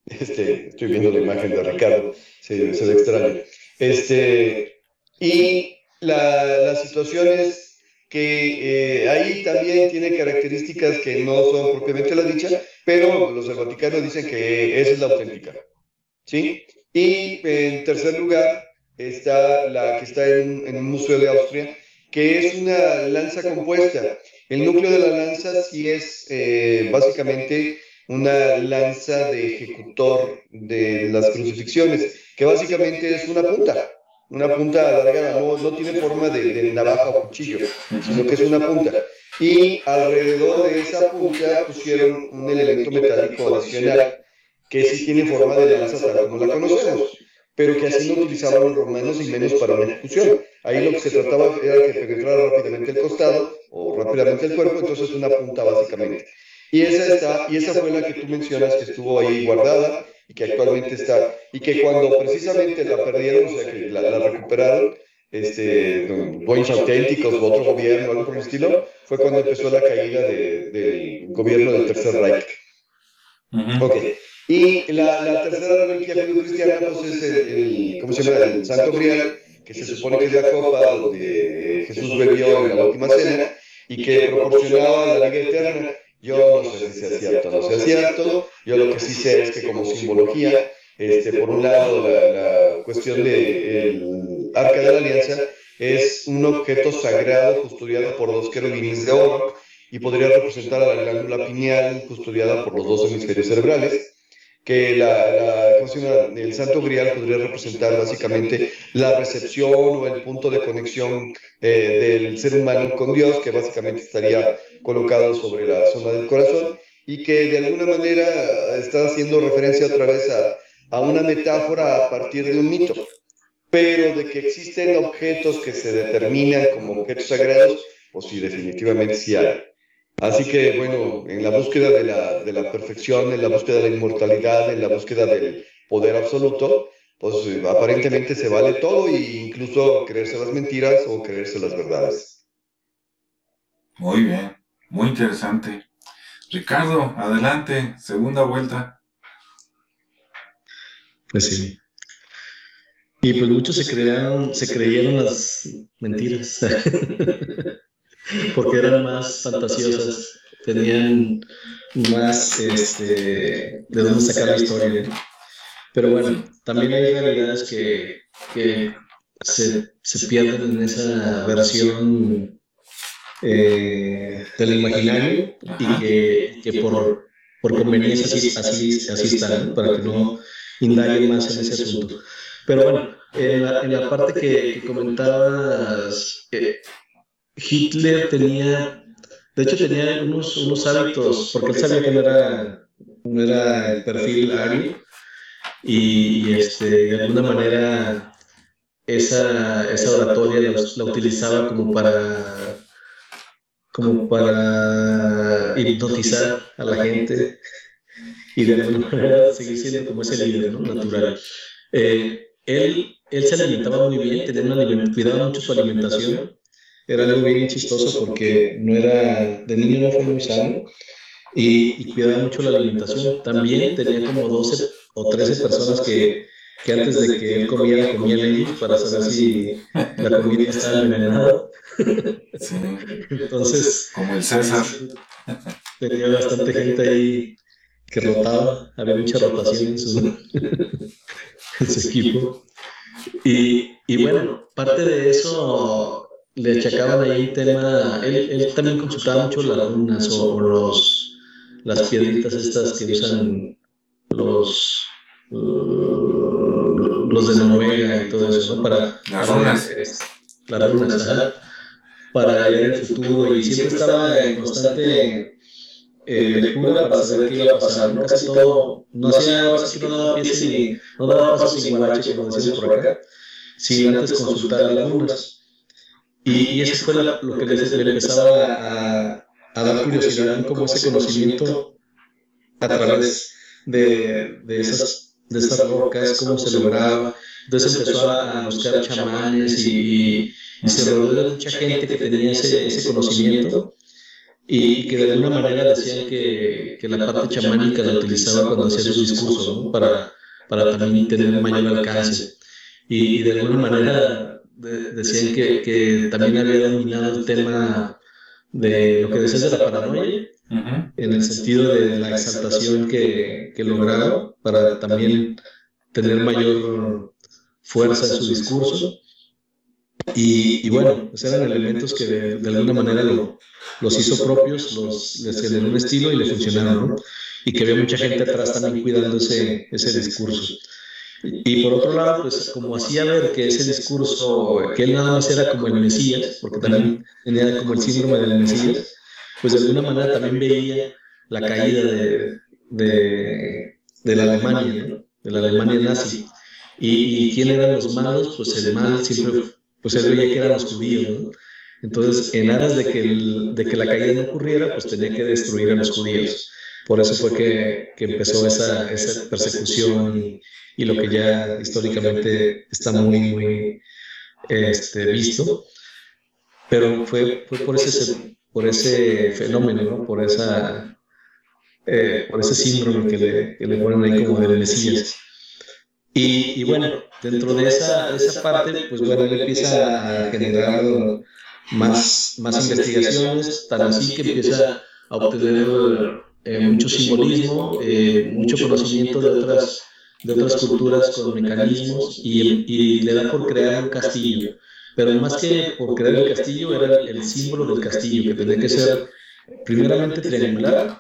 Estoy viendo la imagen de Ricardo, se ve extraño. Y la situación es que ahí también tiene características que no son propiamente las dichas, pero los del Vaticano dicen que esa es la auténtica, ¿sí? Y en tercer lugar está la que está en un museo de Austria, que es una lanza compuesta. El núcleo de la lanza sí es básicamente una lanza de ejecutor de las crucifixiones, que básicamente es una punta alargada, no tiene forma de navaja o cuchillo, sino que es una punta. Y alrededor de esa punta pusieron un elemento metálico adicional, que sí tiene forma de lanza tal como la conocemos, pero que así no utilizaban los romanos y menos para una ejecución. Ahí lo que se trataba era que penetrara rápidamente el costado o rápidamente el cuerpo, entonces una punta básicamente. Y esa fue la que tú mencionas que estuvo ahí guardada y que actualmente está, y que cuando precisamente la perdieron, o sea, que la recuperaron, dueños auténticos o otro gobierno, algo por el estilo, fue cuando empezó la caída del gobierno del Tercer Reich. Uh-huh. Okay. Y la tercera reliquia cristiana, pues es el Santo Grial, que se supone que es la copa donde Jesús bebió en la última cena y que proporcionaba la vida eterna. Yo no sé si sea cierto o no sea cierto. Yo lo que sí sé es que como simbología, por un lado la cuestión del Arca de la Alianza es un objeto sagrado custodiado por dos querubines de oro y podría representar a la glándula pineal custodiada por los dos hemisferios cerebrales, que el Santo Grial podría representar básicamente la recepción o el punto de conexión del ser humano con Dios, que básicamente estaría colocado sobre la zona del corazón y que de alguna manera está haciendo referencia otra vez a una metáfora a partir de un mito. Pero de que existen objetos que se determinan como objetos sagrados, pues sí, definitivamente sí hay. Así que, bueno, en la búsqueda de la perfección, en la búsqueda de la inmortalidad, en la búsqueda del poder absoluto, pues aparentemente se vale todo e incluso creerse las mentiras o creerse las verdades. Muy bien, muy interesante. Ricardo, adelante, segunda vuelta. Pues sí. Y pues muchos se creyeron las mentiras. Porque eran más fantasiosas, tenían más de dónde sacar la historia. Pero bueno, también hay realidades que se pierden en esa versión del imaginario y que por conveniencia así están, para que no indaguen más en ese asunto. Pero bueno, en la parte que comentabas... Hitler tenía unos hábitos, porque él sabía que no era el perfil ario, y de alguna manera esa oratoria la utilizaba como para hipnotizar a la gente y de alguna manera seguir siendo como ese líder, ¿no?, natural. Él se alimentaba muy bien, cuidaba mucho su alimentación. Era algo bien chistoso porque no era, de niño no fue muy sano y cuidaba mucho la alimentación. También tenía como 12 o 13 personas que antes de que él comiera, comían ellos para saber si la comida estaba envenenada. Sí. Entonces, como el César. Tenía bastante gente ahí que rotaba, había mucha rotación en su equipo. Y bueno, parte de eso le achacaban ahí tema. Él también consultaba mucho las lunas o las piedritas estas que usan los de Noruega y todo eso, ¿no? Para las lunas, ¿sabes? Para ir en el futuro, y siempre estaba en constante lectura para saber qué iba a pasar, ¿no? Casi todo, no hacía no daba pasos sin guarache, como decían por acá, sin antes consultar las lunas. Y eso fue lo que le empezaba a dar curiosidad, como ese conocimiento a través de esas rocas, cómo se lograba. Entonces empezó a buscar chamanes y se rodeó de mucha gente que tenía ese conocimiento y que de alguna manera decían que la parte chamánica la utilizaba cuando hacía sus discursos, ¿no? para también tener mayor alcance. Y de alguna manera decían que también había dominado el tema de lo que decían de la paranoia, uh-huh, en el sentido de la exaltación que lograba para también tener mayor fuerza en su discurso. Y bueno, esos eran elementos que de alguna manera los hizo propios, les generó un estilo y le funcionaron, ¿no? Y que había mucha gente atrás también cuidando ese discurso. Y por otro lado, pues como hacía ver que ese discurso, que él nada más era como el Mesías, porque también tenía como el síndrome del Mesías, pues de alguna manera también veía la caída de la Alemania, ¿no? De la Alemania nazi. ¿Y quién eran los malos? Pues el mal siempre, pues él veía que eran los judíos, ¿no? Entonces, en aras de que la caída no ocurriera, pues tenía que destruir a los judíos. Por eso fue que empezó esa persecución y lo que ya históricamente está muy visto, pero fue por ese fenómeno, ¿no? por ese síndrome que le ponen ahí como del Mesías. Y bueno, dentro de esa parte, pues bueno, él empieza a generar más investigaciones, tan así que empieza a obtener mucho simbolismo, mucho conocimiento de otras culturas con mecanismos, y le da por crear un castillo. Pero más que por crear el castillo, era el símbolo del castillo, que tenía que ser primeramente triangular,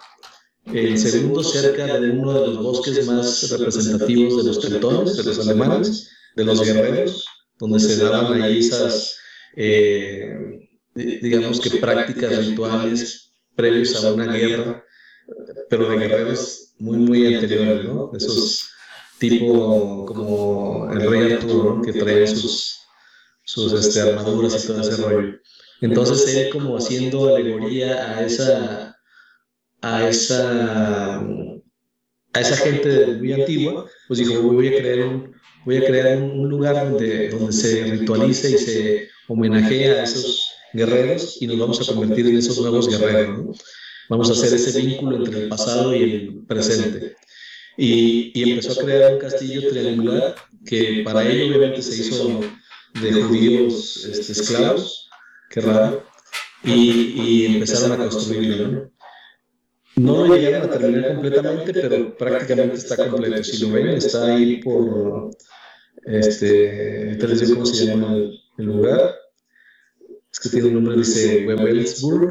segundo cerca de uno de los bosques más representativos de los teutones, de los alemanes, de los guerreros, donde se daban ahí esas, digamos que prácticas rituales previos a una guerra, pero de guerreros muy anteriores, ¿no? Esos tipo como el rey Arturo, ¿no? Que trae sus armaduras y todo ese rollo. Entonces él como haciendo alegoría a esa gente muy antigua, pues dijo, voy a crear un lugar donde se ritualice y se homenajea a esos guerreros y nos vamos a convertir en esos nuevos guerreros, ¿no? Vamos a hacer ese vínculo entre el pasado y el presente. Y empezó a crear un castillo triangular que para ello obviamente se hizo de judíos esclavos, qué raro, y empezaron a construirlo, ¿no? No lo llegaron a terminar completamente, pero prácticamente está completo. Si lo ven, está ahí por, te les digo cómo se llama el lugar. Es que tiene un nombre, dice Wewelsburg,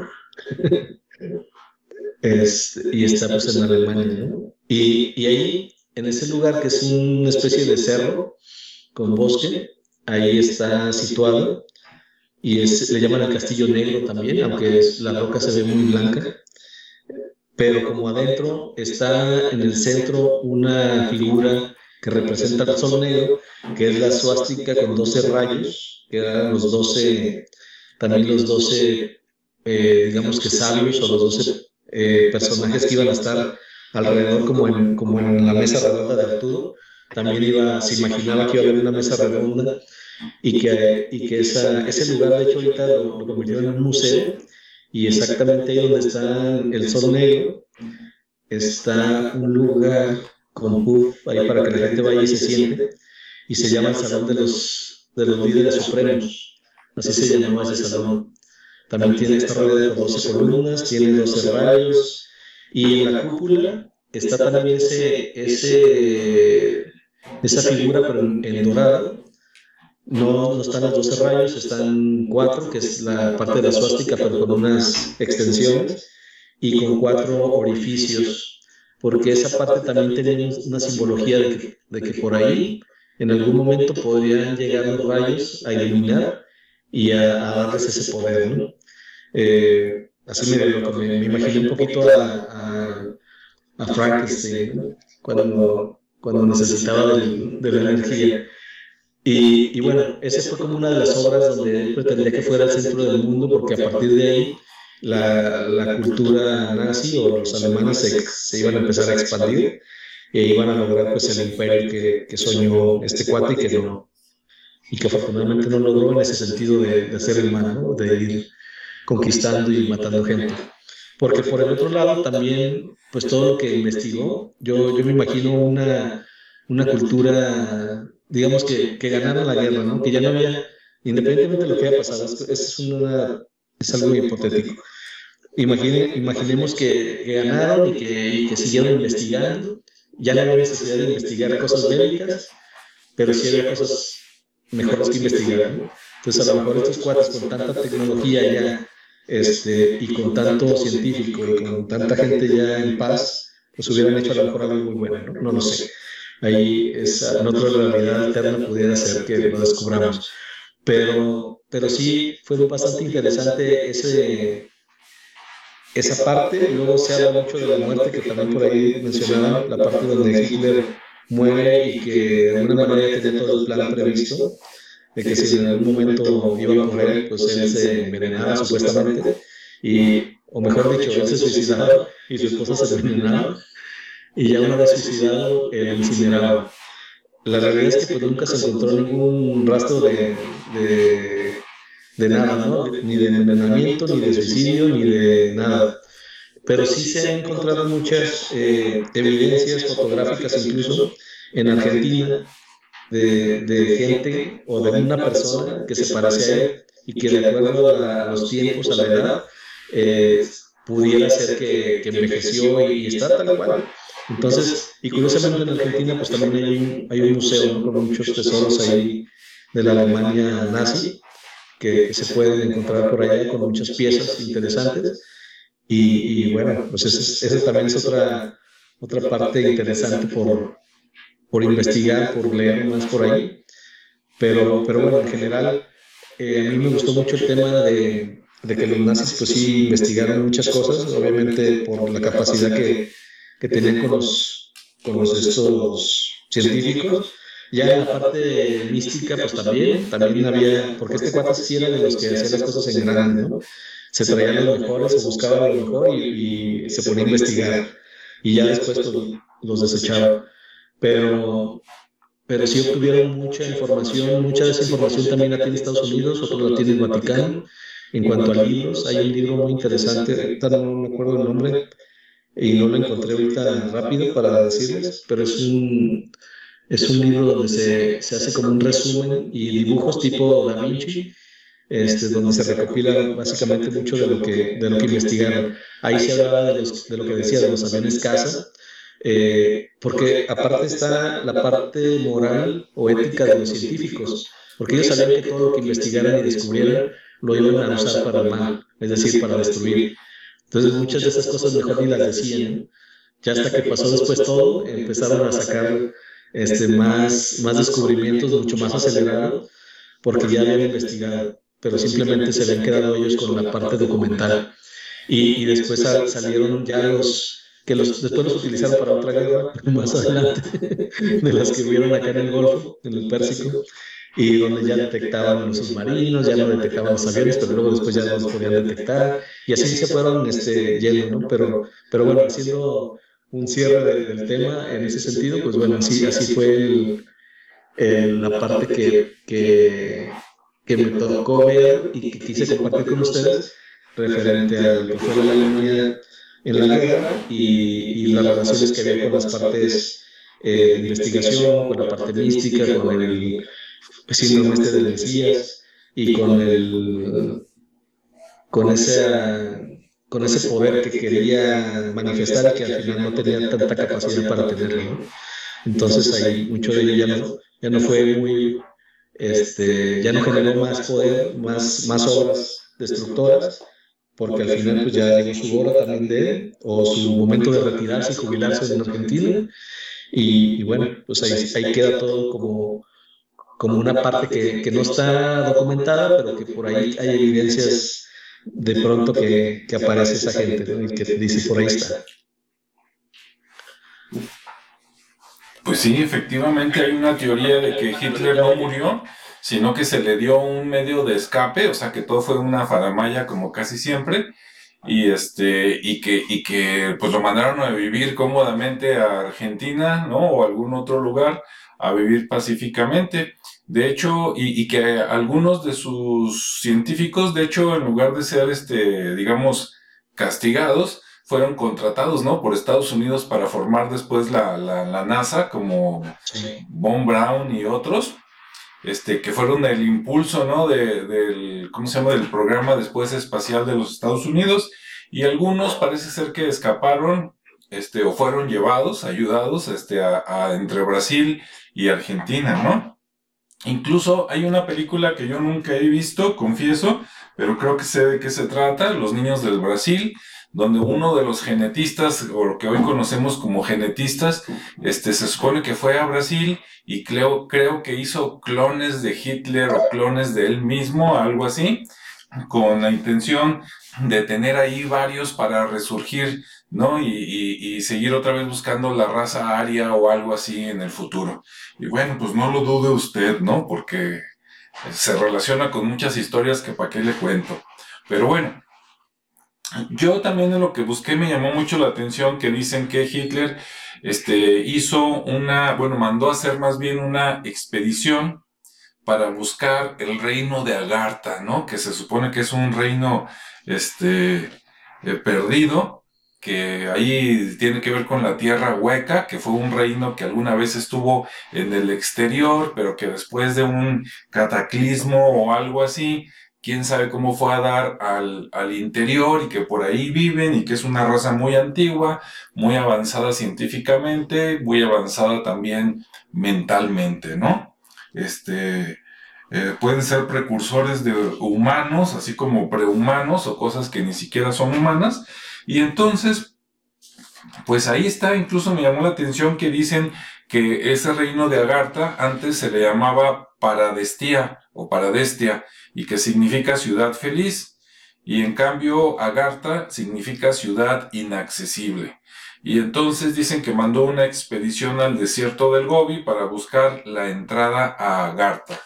y está pues en Alemania, ¿no? Y ahí, en ese lugar que es una especie de cerro con bosque, ahí está situado, y le llaman el Castillo Negro también, aunque la roca se ve muy blanca, pero como adentro está en el centro una figura que representa el sol negro, que es la suástica con 12 rayos, que eran los 12, también los 12, digamos que sabios, o los 12 personajes que iban a estar alrededor, como en la mesa redonda de Arturo. También se imaginaba que iba a haber una mesa redonda y que ese lugar, de hecho, ahorita lo convirtieron en un museo, y exactamente ahí donde está el Sol Negro, está un lugar con puff ahí para que la gente vaya y se siente, y se llama el Salón de los Líderes Supremos, así se llama ese salón. También tiene esta rueda de 12 columnas, tiene 12 rayos, y en la cúpula está también esa figura, pero en dorado. No están las 12 rayos, están 4, que es la parte de la suástica, pero con unas extensiones y con 4 orificios, porque esa parte también tenía una simbología de que por ahí en algún momento podrían llegar los rayos a iluminar y a darles ese poder, ¿no? Así me imaginé un poquito a Frankenstein, ¿no? cuando necesitaba de la energía. Y bueno, esa fue como una de las obras donde él pretendía que fuera el centro del mundo, porque a partir de ahí la cultura nazi o los alemanes se iban a empezar a expandir e iban a lograr, pues, el imperio que soñó este cuate y que afortunadamente no logró, en ese sentido de hacer el mal, ¿no? De ir conquistando y matando gente. Porque por el otro lado también, pues, todo lo que investigó, yo me imagino una cultura, digamos, que ganara la guerra, ¿no? Que ya no había, independientemente de lo que haya pasado, es algo hipotético. Imaginemos que ganaron y que siguieron investigando, ya no había necesidad de investigar cosas bélicas, pero sí había cosas mejores que investigar, ¿no? Entonces, a lo mejor estos cuates con tanta tecnología ya, y con tanto científico y con tanta gente ya en paz, pues hubieran hecho a lo mejor algo muy bueno, ¿no? No lo sé. Ahí en otra realidad alterna pudiera ser que lo descubramos. Pero sí fue bastante interesante esa parte. Luego se habla mucho de la muerte, que también por ahí mencionaban, la parte donde Hitler muere y que de alguna manera tenía todo el plan previsto, de que si en algún momento iba a morir, pues él se envenenaba supuestamente, o mejor dicho, él se suicidaba y su esposa se envenenaba, y ya una vez suicidado, él incineraba. La realidad es que, pues, nunca se encontró ningún rastro de nada, ¿no? Ni de envenenamiento, ni de suicidio, ni de nada. Pero sí se han encontrado muchas evidencias fotográficas, incluso en Argentina, de gente o de una persona que se parece a él y que, de acuerdo a los tiempos, a la edad, pudiera ser que envejeció y está tal cual. Entonces, y curiosamente en Argentina, pues, también hay un museo, ¿no? Con muchos tesoros ahí de la Alemania nazi que se pueden encontrar por allá, con muchas piezas interesantes. Y bueno, pues esa también es otra parte interesante por investigar, por leer más por ahí. Pero bueno, en general, a mí me gustó mucho el tema de que los nazis, pues, sí investigaron muchas cosas, obviamente por la capacidad que tenían con los estos científicos. Ya en la parte mística, pues también había, porque este cuate sí era de los que hacía las cosas en grande, ¿no? Se traía lo mejor, se buscaba lo mejor y se ponía a investigar. Y ya después los desechaba. Pero sí obtuvieron mucha información, mucha desinformación también la tiene Estados Unidos, otros la tiene el Vaticano. En cuanto a libros, hay un libro muy interesante, no me acuerdo el nombre, y no lo encontré ahorita rápido para decirles, pero es un libro donde se hace como un resumen y dibujos tipo Da Vinci, donde se recopila básicamente mucho de lo que investigaron. Ahí se hablaba de lo que decía, de los aviones caza, porque aparte está la parte moral o ética de los científicos, porque ellos sabían que todo lo que investigaran y descubrieran lo iban a usar para mal, es decir, para destruir. Entonces muchas de esas cosas mejor ni las decían. Ya hasta que pasó después todo, empezaron a sacar más descubrimientos, mucho más acelerados, porque ya habían investigado, pero simplemente se habían quedado ellos con la parte documental. Y después salieron ya después los utilizaron para otra guerra más adelante, de las que hubieron acá en el Golfo, en el Pérsico, y donde ya detectaban los submarinos, ya no detectaban los aviones, pero luego después ya los podían detectar, y así se fueron yendo, ¿no? Pero bueno, haciendo un cierre del tema en ese sentido, pues bueno, así fue la parte que me tocó ver y que quise compartir con ustedes referente a lo que fue la Alemania en la guerra y las relaciones que había con las partes de investigación, con la parte mística, con el síndrome este del Mesías y con ese poder que quería manifestar que al final no tenía tanta capacidad para tenerlo, ¿no? Entonces ahí mucho de ello ya no fue muy, ya no generó más poder, más obras destructoras, porque al final pues ya llegó su hora también de él, o su momento de retirarse y jubilarse en Argentina, y bueno, pues ahí queda todo como una parte que no está documentada, pero que por ahí hay evidencias de pronto que aparece esa gente, ¿no? Y que dice por ahí está. Pues sí, efectivamente hay una teoría de que Hitler no murió, sino que se le dio un medio de escape, o sea que todo fue una faramalla como casi siempre, y que pues lo mandaron a vivir cómodamente a Argentina, ¿no? O a algún otro lugar, a vivir pacíficamente. De hecho, y que algunos de sus científicos, de hecho, en lugar de ser, digamos, castigados, fueron contratados, ¿no? Por Estados Unidos para formar después la NASA, como sí. Von Braun y otros, que fueron el impulso, ¿no? Del programa después espacial de los Estados Unidos, y algunos parece ser que escaparon, o fueron llevados, ayudados, entre Brasil y Argentina, ¿no? Incluso hay una película que yo nunca he visto, confieso, pero creo que sé de qué se trata, Los Niños del Brasil, donde uno de los genetistas, o lo que hoy conocemos como genetistas, se supone que fue a Brasil y creo que hizo clones de Hitler o clones de él mismo, algo así, con la intención de tener ahí varios para resurgir, ¿no? Y seguir otra vez buscando la raza aria o algo así en el futuro. Y bueno, pues no lo dude usted, ¿no? Porque se relaciona con muchas historias que para qué le cuento. Pero bueno, yo también en lo que busqué me llamó mucho la atención que dicen que Hitler mandó a hacer más bien una expedición para buscar el reino de Agartha, ¿no? Que se supone que es un reino perdido, que ahí tiene que ver con la Tierra Hueca, que fue un reino que alguna vez estuvo en el exterior, pero que después de un cataclismo o algo así, quién sabe cómo fue a dar al interior, y que por ahí viven, y que es una raza muy antigua, muy avanzada científicamente, muy avanzada también mentalmente, ¿no? Pueden ser precursores de humanos, así como prehumanos, o cosas que ni siquiera son humanas, y entonces, pues ahí está. Incluso me llamó la atención que dicen que ese reino de Agartha antes se le llamaba Paradestía, o Paradestia, y que significa ciudad feliz, y en cambio Agartha significa ciudad inaccesible. Y entonces dicen que mandó una expedición al desierto del Gobi para buscar la entrada a Agartha.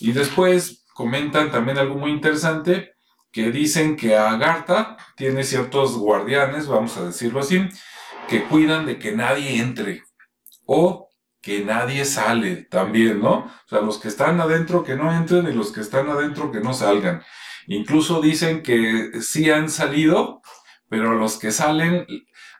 Y después comentan también algo muy interesante, que dicen que Agartha tiene ciertos guardianes, vamos a decirlo así, que cuidan de que nadie entre, o que nadie sale también, ¿no? O sea, los que están adentro que no entren y los que están adentro que no salgan. Incluso dicen que sí han salido, pero los que salen,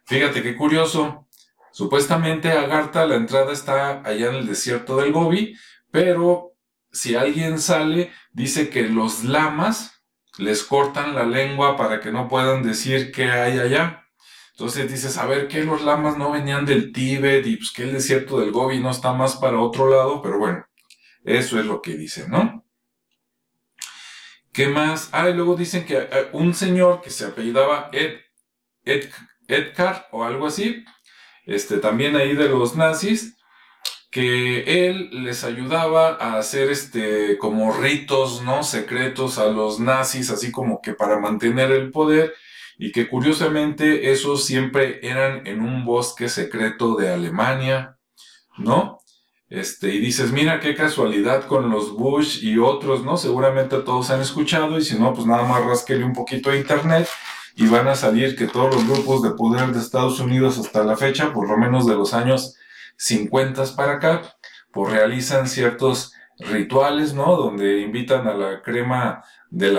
fíjate qué curioso, supuestamente Agartha, la entrada está allá en el desierto del Gobi, pero si alguien sale, dice que los lamas les cortan la lengua para que no puedan decir qué hay allá. Entonces dices, a ver, ¿qué los lamas no venían del Tíbet? Y pues que el desierto del Gobi no está más para otro lado, pero bueno, eso es lo que dicen, ¿no? ¿Qué más? Y luego dicen que un señor que se apellidaba Edgar o algo así, también ahí de los nazis, que él les ayudaba a hacer como ritos, ¿no? Secretos a los nazis, así como que para mantener el poder, y que curiosamente esos siempre eran en un bosque secreto de Alemania, ¿no? Y dices, mira qué casualidad con los Bush y otros, ¿no? Seguramente todos han escuchado, y si no, pues nada más rásquele un poquito a internet y van a salir que todos los grupos de poder de Estados Unidos hasta la fecha, por lo menos de los años 50 para acá, pues realizan ciertos rituales, ¿no? Donde invitan a la crema de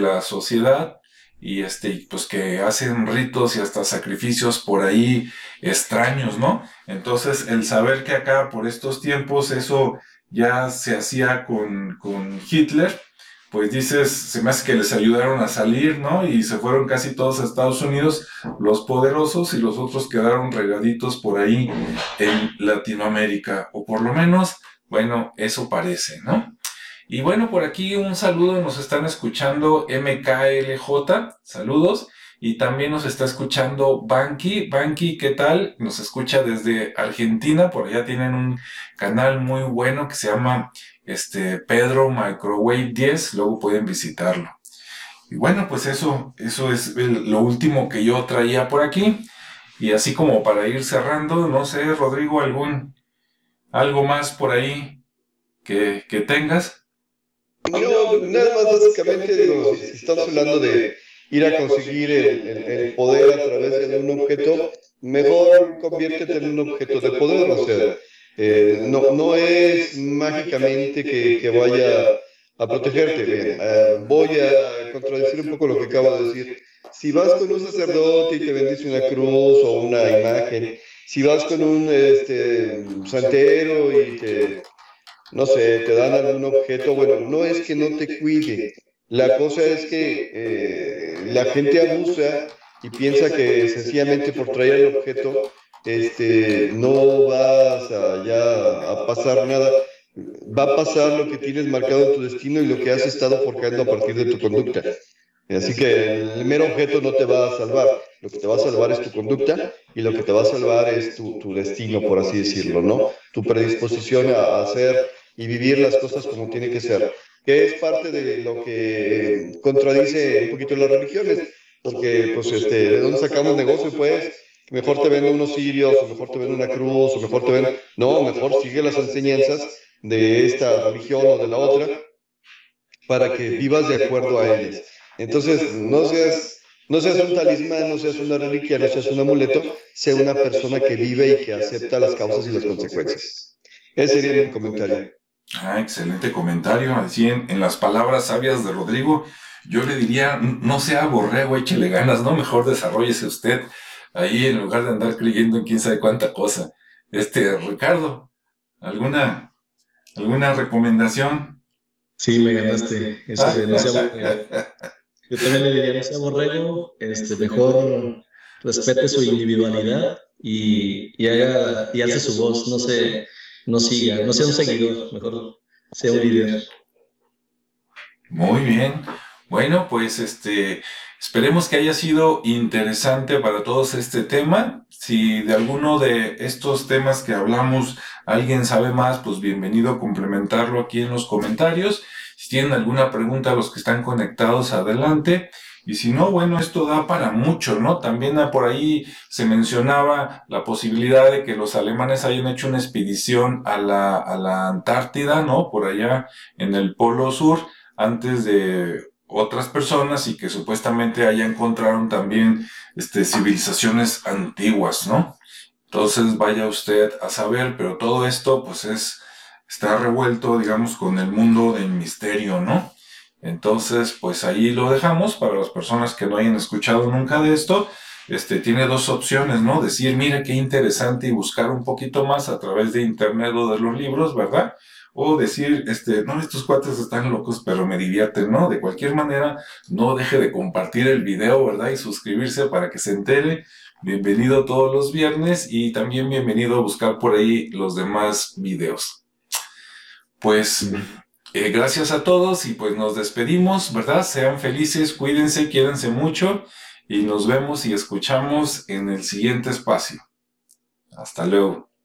la sociedad y pues que hacen ritos y hasta sacrificios por ahí extraños, ¿no? Entonces, el saber que acá por estos tiempos eso ya se hacía con Hitler, pues dices, se me hace que les ayudaron a salir, ¿no? Y se fueron casi todos a Estados Unidos, los poderosos, y los otros quedaron regaditos por ahí en Latinoamérica, o por lo menos, bueno, eso parece, ¿no? Y bueno, por aquí un saludo, nos están escuchando MKLJ, saludos, y también nos está escuchando Banky. Banky, ¿qué tal? Nos escucha desde Argentina, por allá tienen un canal muy bueno que se llama Pedro Microwave 10, luego pueden visitarlo. Y bueno, pues eso es lo último que yo traía por aquí. Y así como para ir cerrando, no sé, Rodrigo, algo más por ahí que tengas. No, nada más básicamente estamos hablando de ir a conseguir el poder a través de un objeto. Mejor conviértete en un objeto de poder, o sea, no es mágicamente que vaya a protegerte. Bien, voy a contradecir un poco lo que acabo de decir. Si vas con un sacerdote y te bendice una cruz o una imagen, si vas con un santero y te dan algún objeto, bueno, no es que no te cuide. La cosa es que la gente abusa y piensa que sencillamente por traer el objeto no vas allá a pasar nada. Va a pasar lo que tienes marcado en tu destino y lo que has estado forjando a partir de tu conducta. Así que el mero objeto no te va a salvar. Lo que te va a salvar es tu conducta y lo que te va a salvar es tu destino, por así decirlo, ¿no? Tu predisposición a hacer y vivir las cosas como tiene que ser, que es parte de lo que contradice un poquito las religiones, porque, pues, ¿de dónde sacamos negocio, pues? Mejor te venden unos cirios, o mejor te venden una cruz, o mejor te venden... No, mejor sigue las enseñanzas de esta religión o de la otra, para que vivas de acuerdo a ellas. Entonces, no seas un talismán, no seas una reliquia, no seas un amuleto, sea una persona que vive y que acepta las causas y las consecuencias. Ese sería mi comentario. Ah, excelente comentario. Así en las palabras sabias de Rodrigo, yo le diría, no sea borrego, échele ganas, ¿no? Mejor desarrollese usted ahí en lugar de andar creyendo en quién sabe cuánta cosa. Ricardo, ¿alguna recomendación? Sí, me ganaste. Yo también le diría, no sea borrego, mejor respete su individualidad y hace su voz, no sé. No sea un seguidor, mejor sea un líder. Muy bien. Bueno, pues esperemos que haya sido interesante para todos este tema. Si de alguno de estos temas que hablamos alguien sabe más, pues bienvenido a complementarlo aquí en los comentarios. Si tienen alguna pregunta, los que están conectados, adelante. Y si no, bueno, esto da para mucho, ¿no? También por ahí se mencionaba la posibilidad de que los alemanes hayan hecho una expedición a la Antártida, ¿no? Por allá en el Polo Sur, antes de otras personas, y que supuestamente allá encontraron también civilizaciones antiguas, ¿no? Entonces vaya usted a saber, pero todo esto pues está revuelto, digamos, con el mundo del misterio, ¿no? Entonces, pues ahí lo dejamos para las personas que no hayan escuchado nunca de esto. Tiene dos opciones, ¿no? Decir, mira qué interesante, y buscar un poquito más a través de internet o de los libros, ¿verdad? O decir, no, estos cuates están locos, pero me divierten, ¿no? De cualquier manera, no deje de compartir el video, ¿verdad? Y suscribirse para que se entere. Bienvenido todos los viernes, y también bienvenido a buscar por ahí los demás videos. Pues... gracias a todos, y pues nos despedimos, ¿verdad? Sean felices, cuídense, quiéranse mucho, y nos vemos y escuchamos en el siguiente espacio. Hasta luego.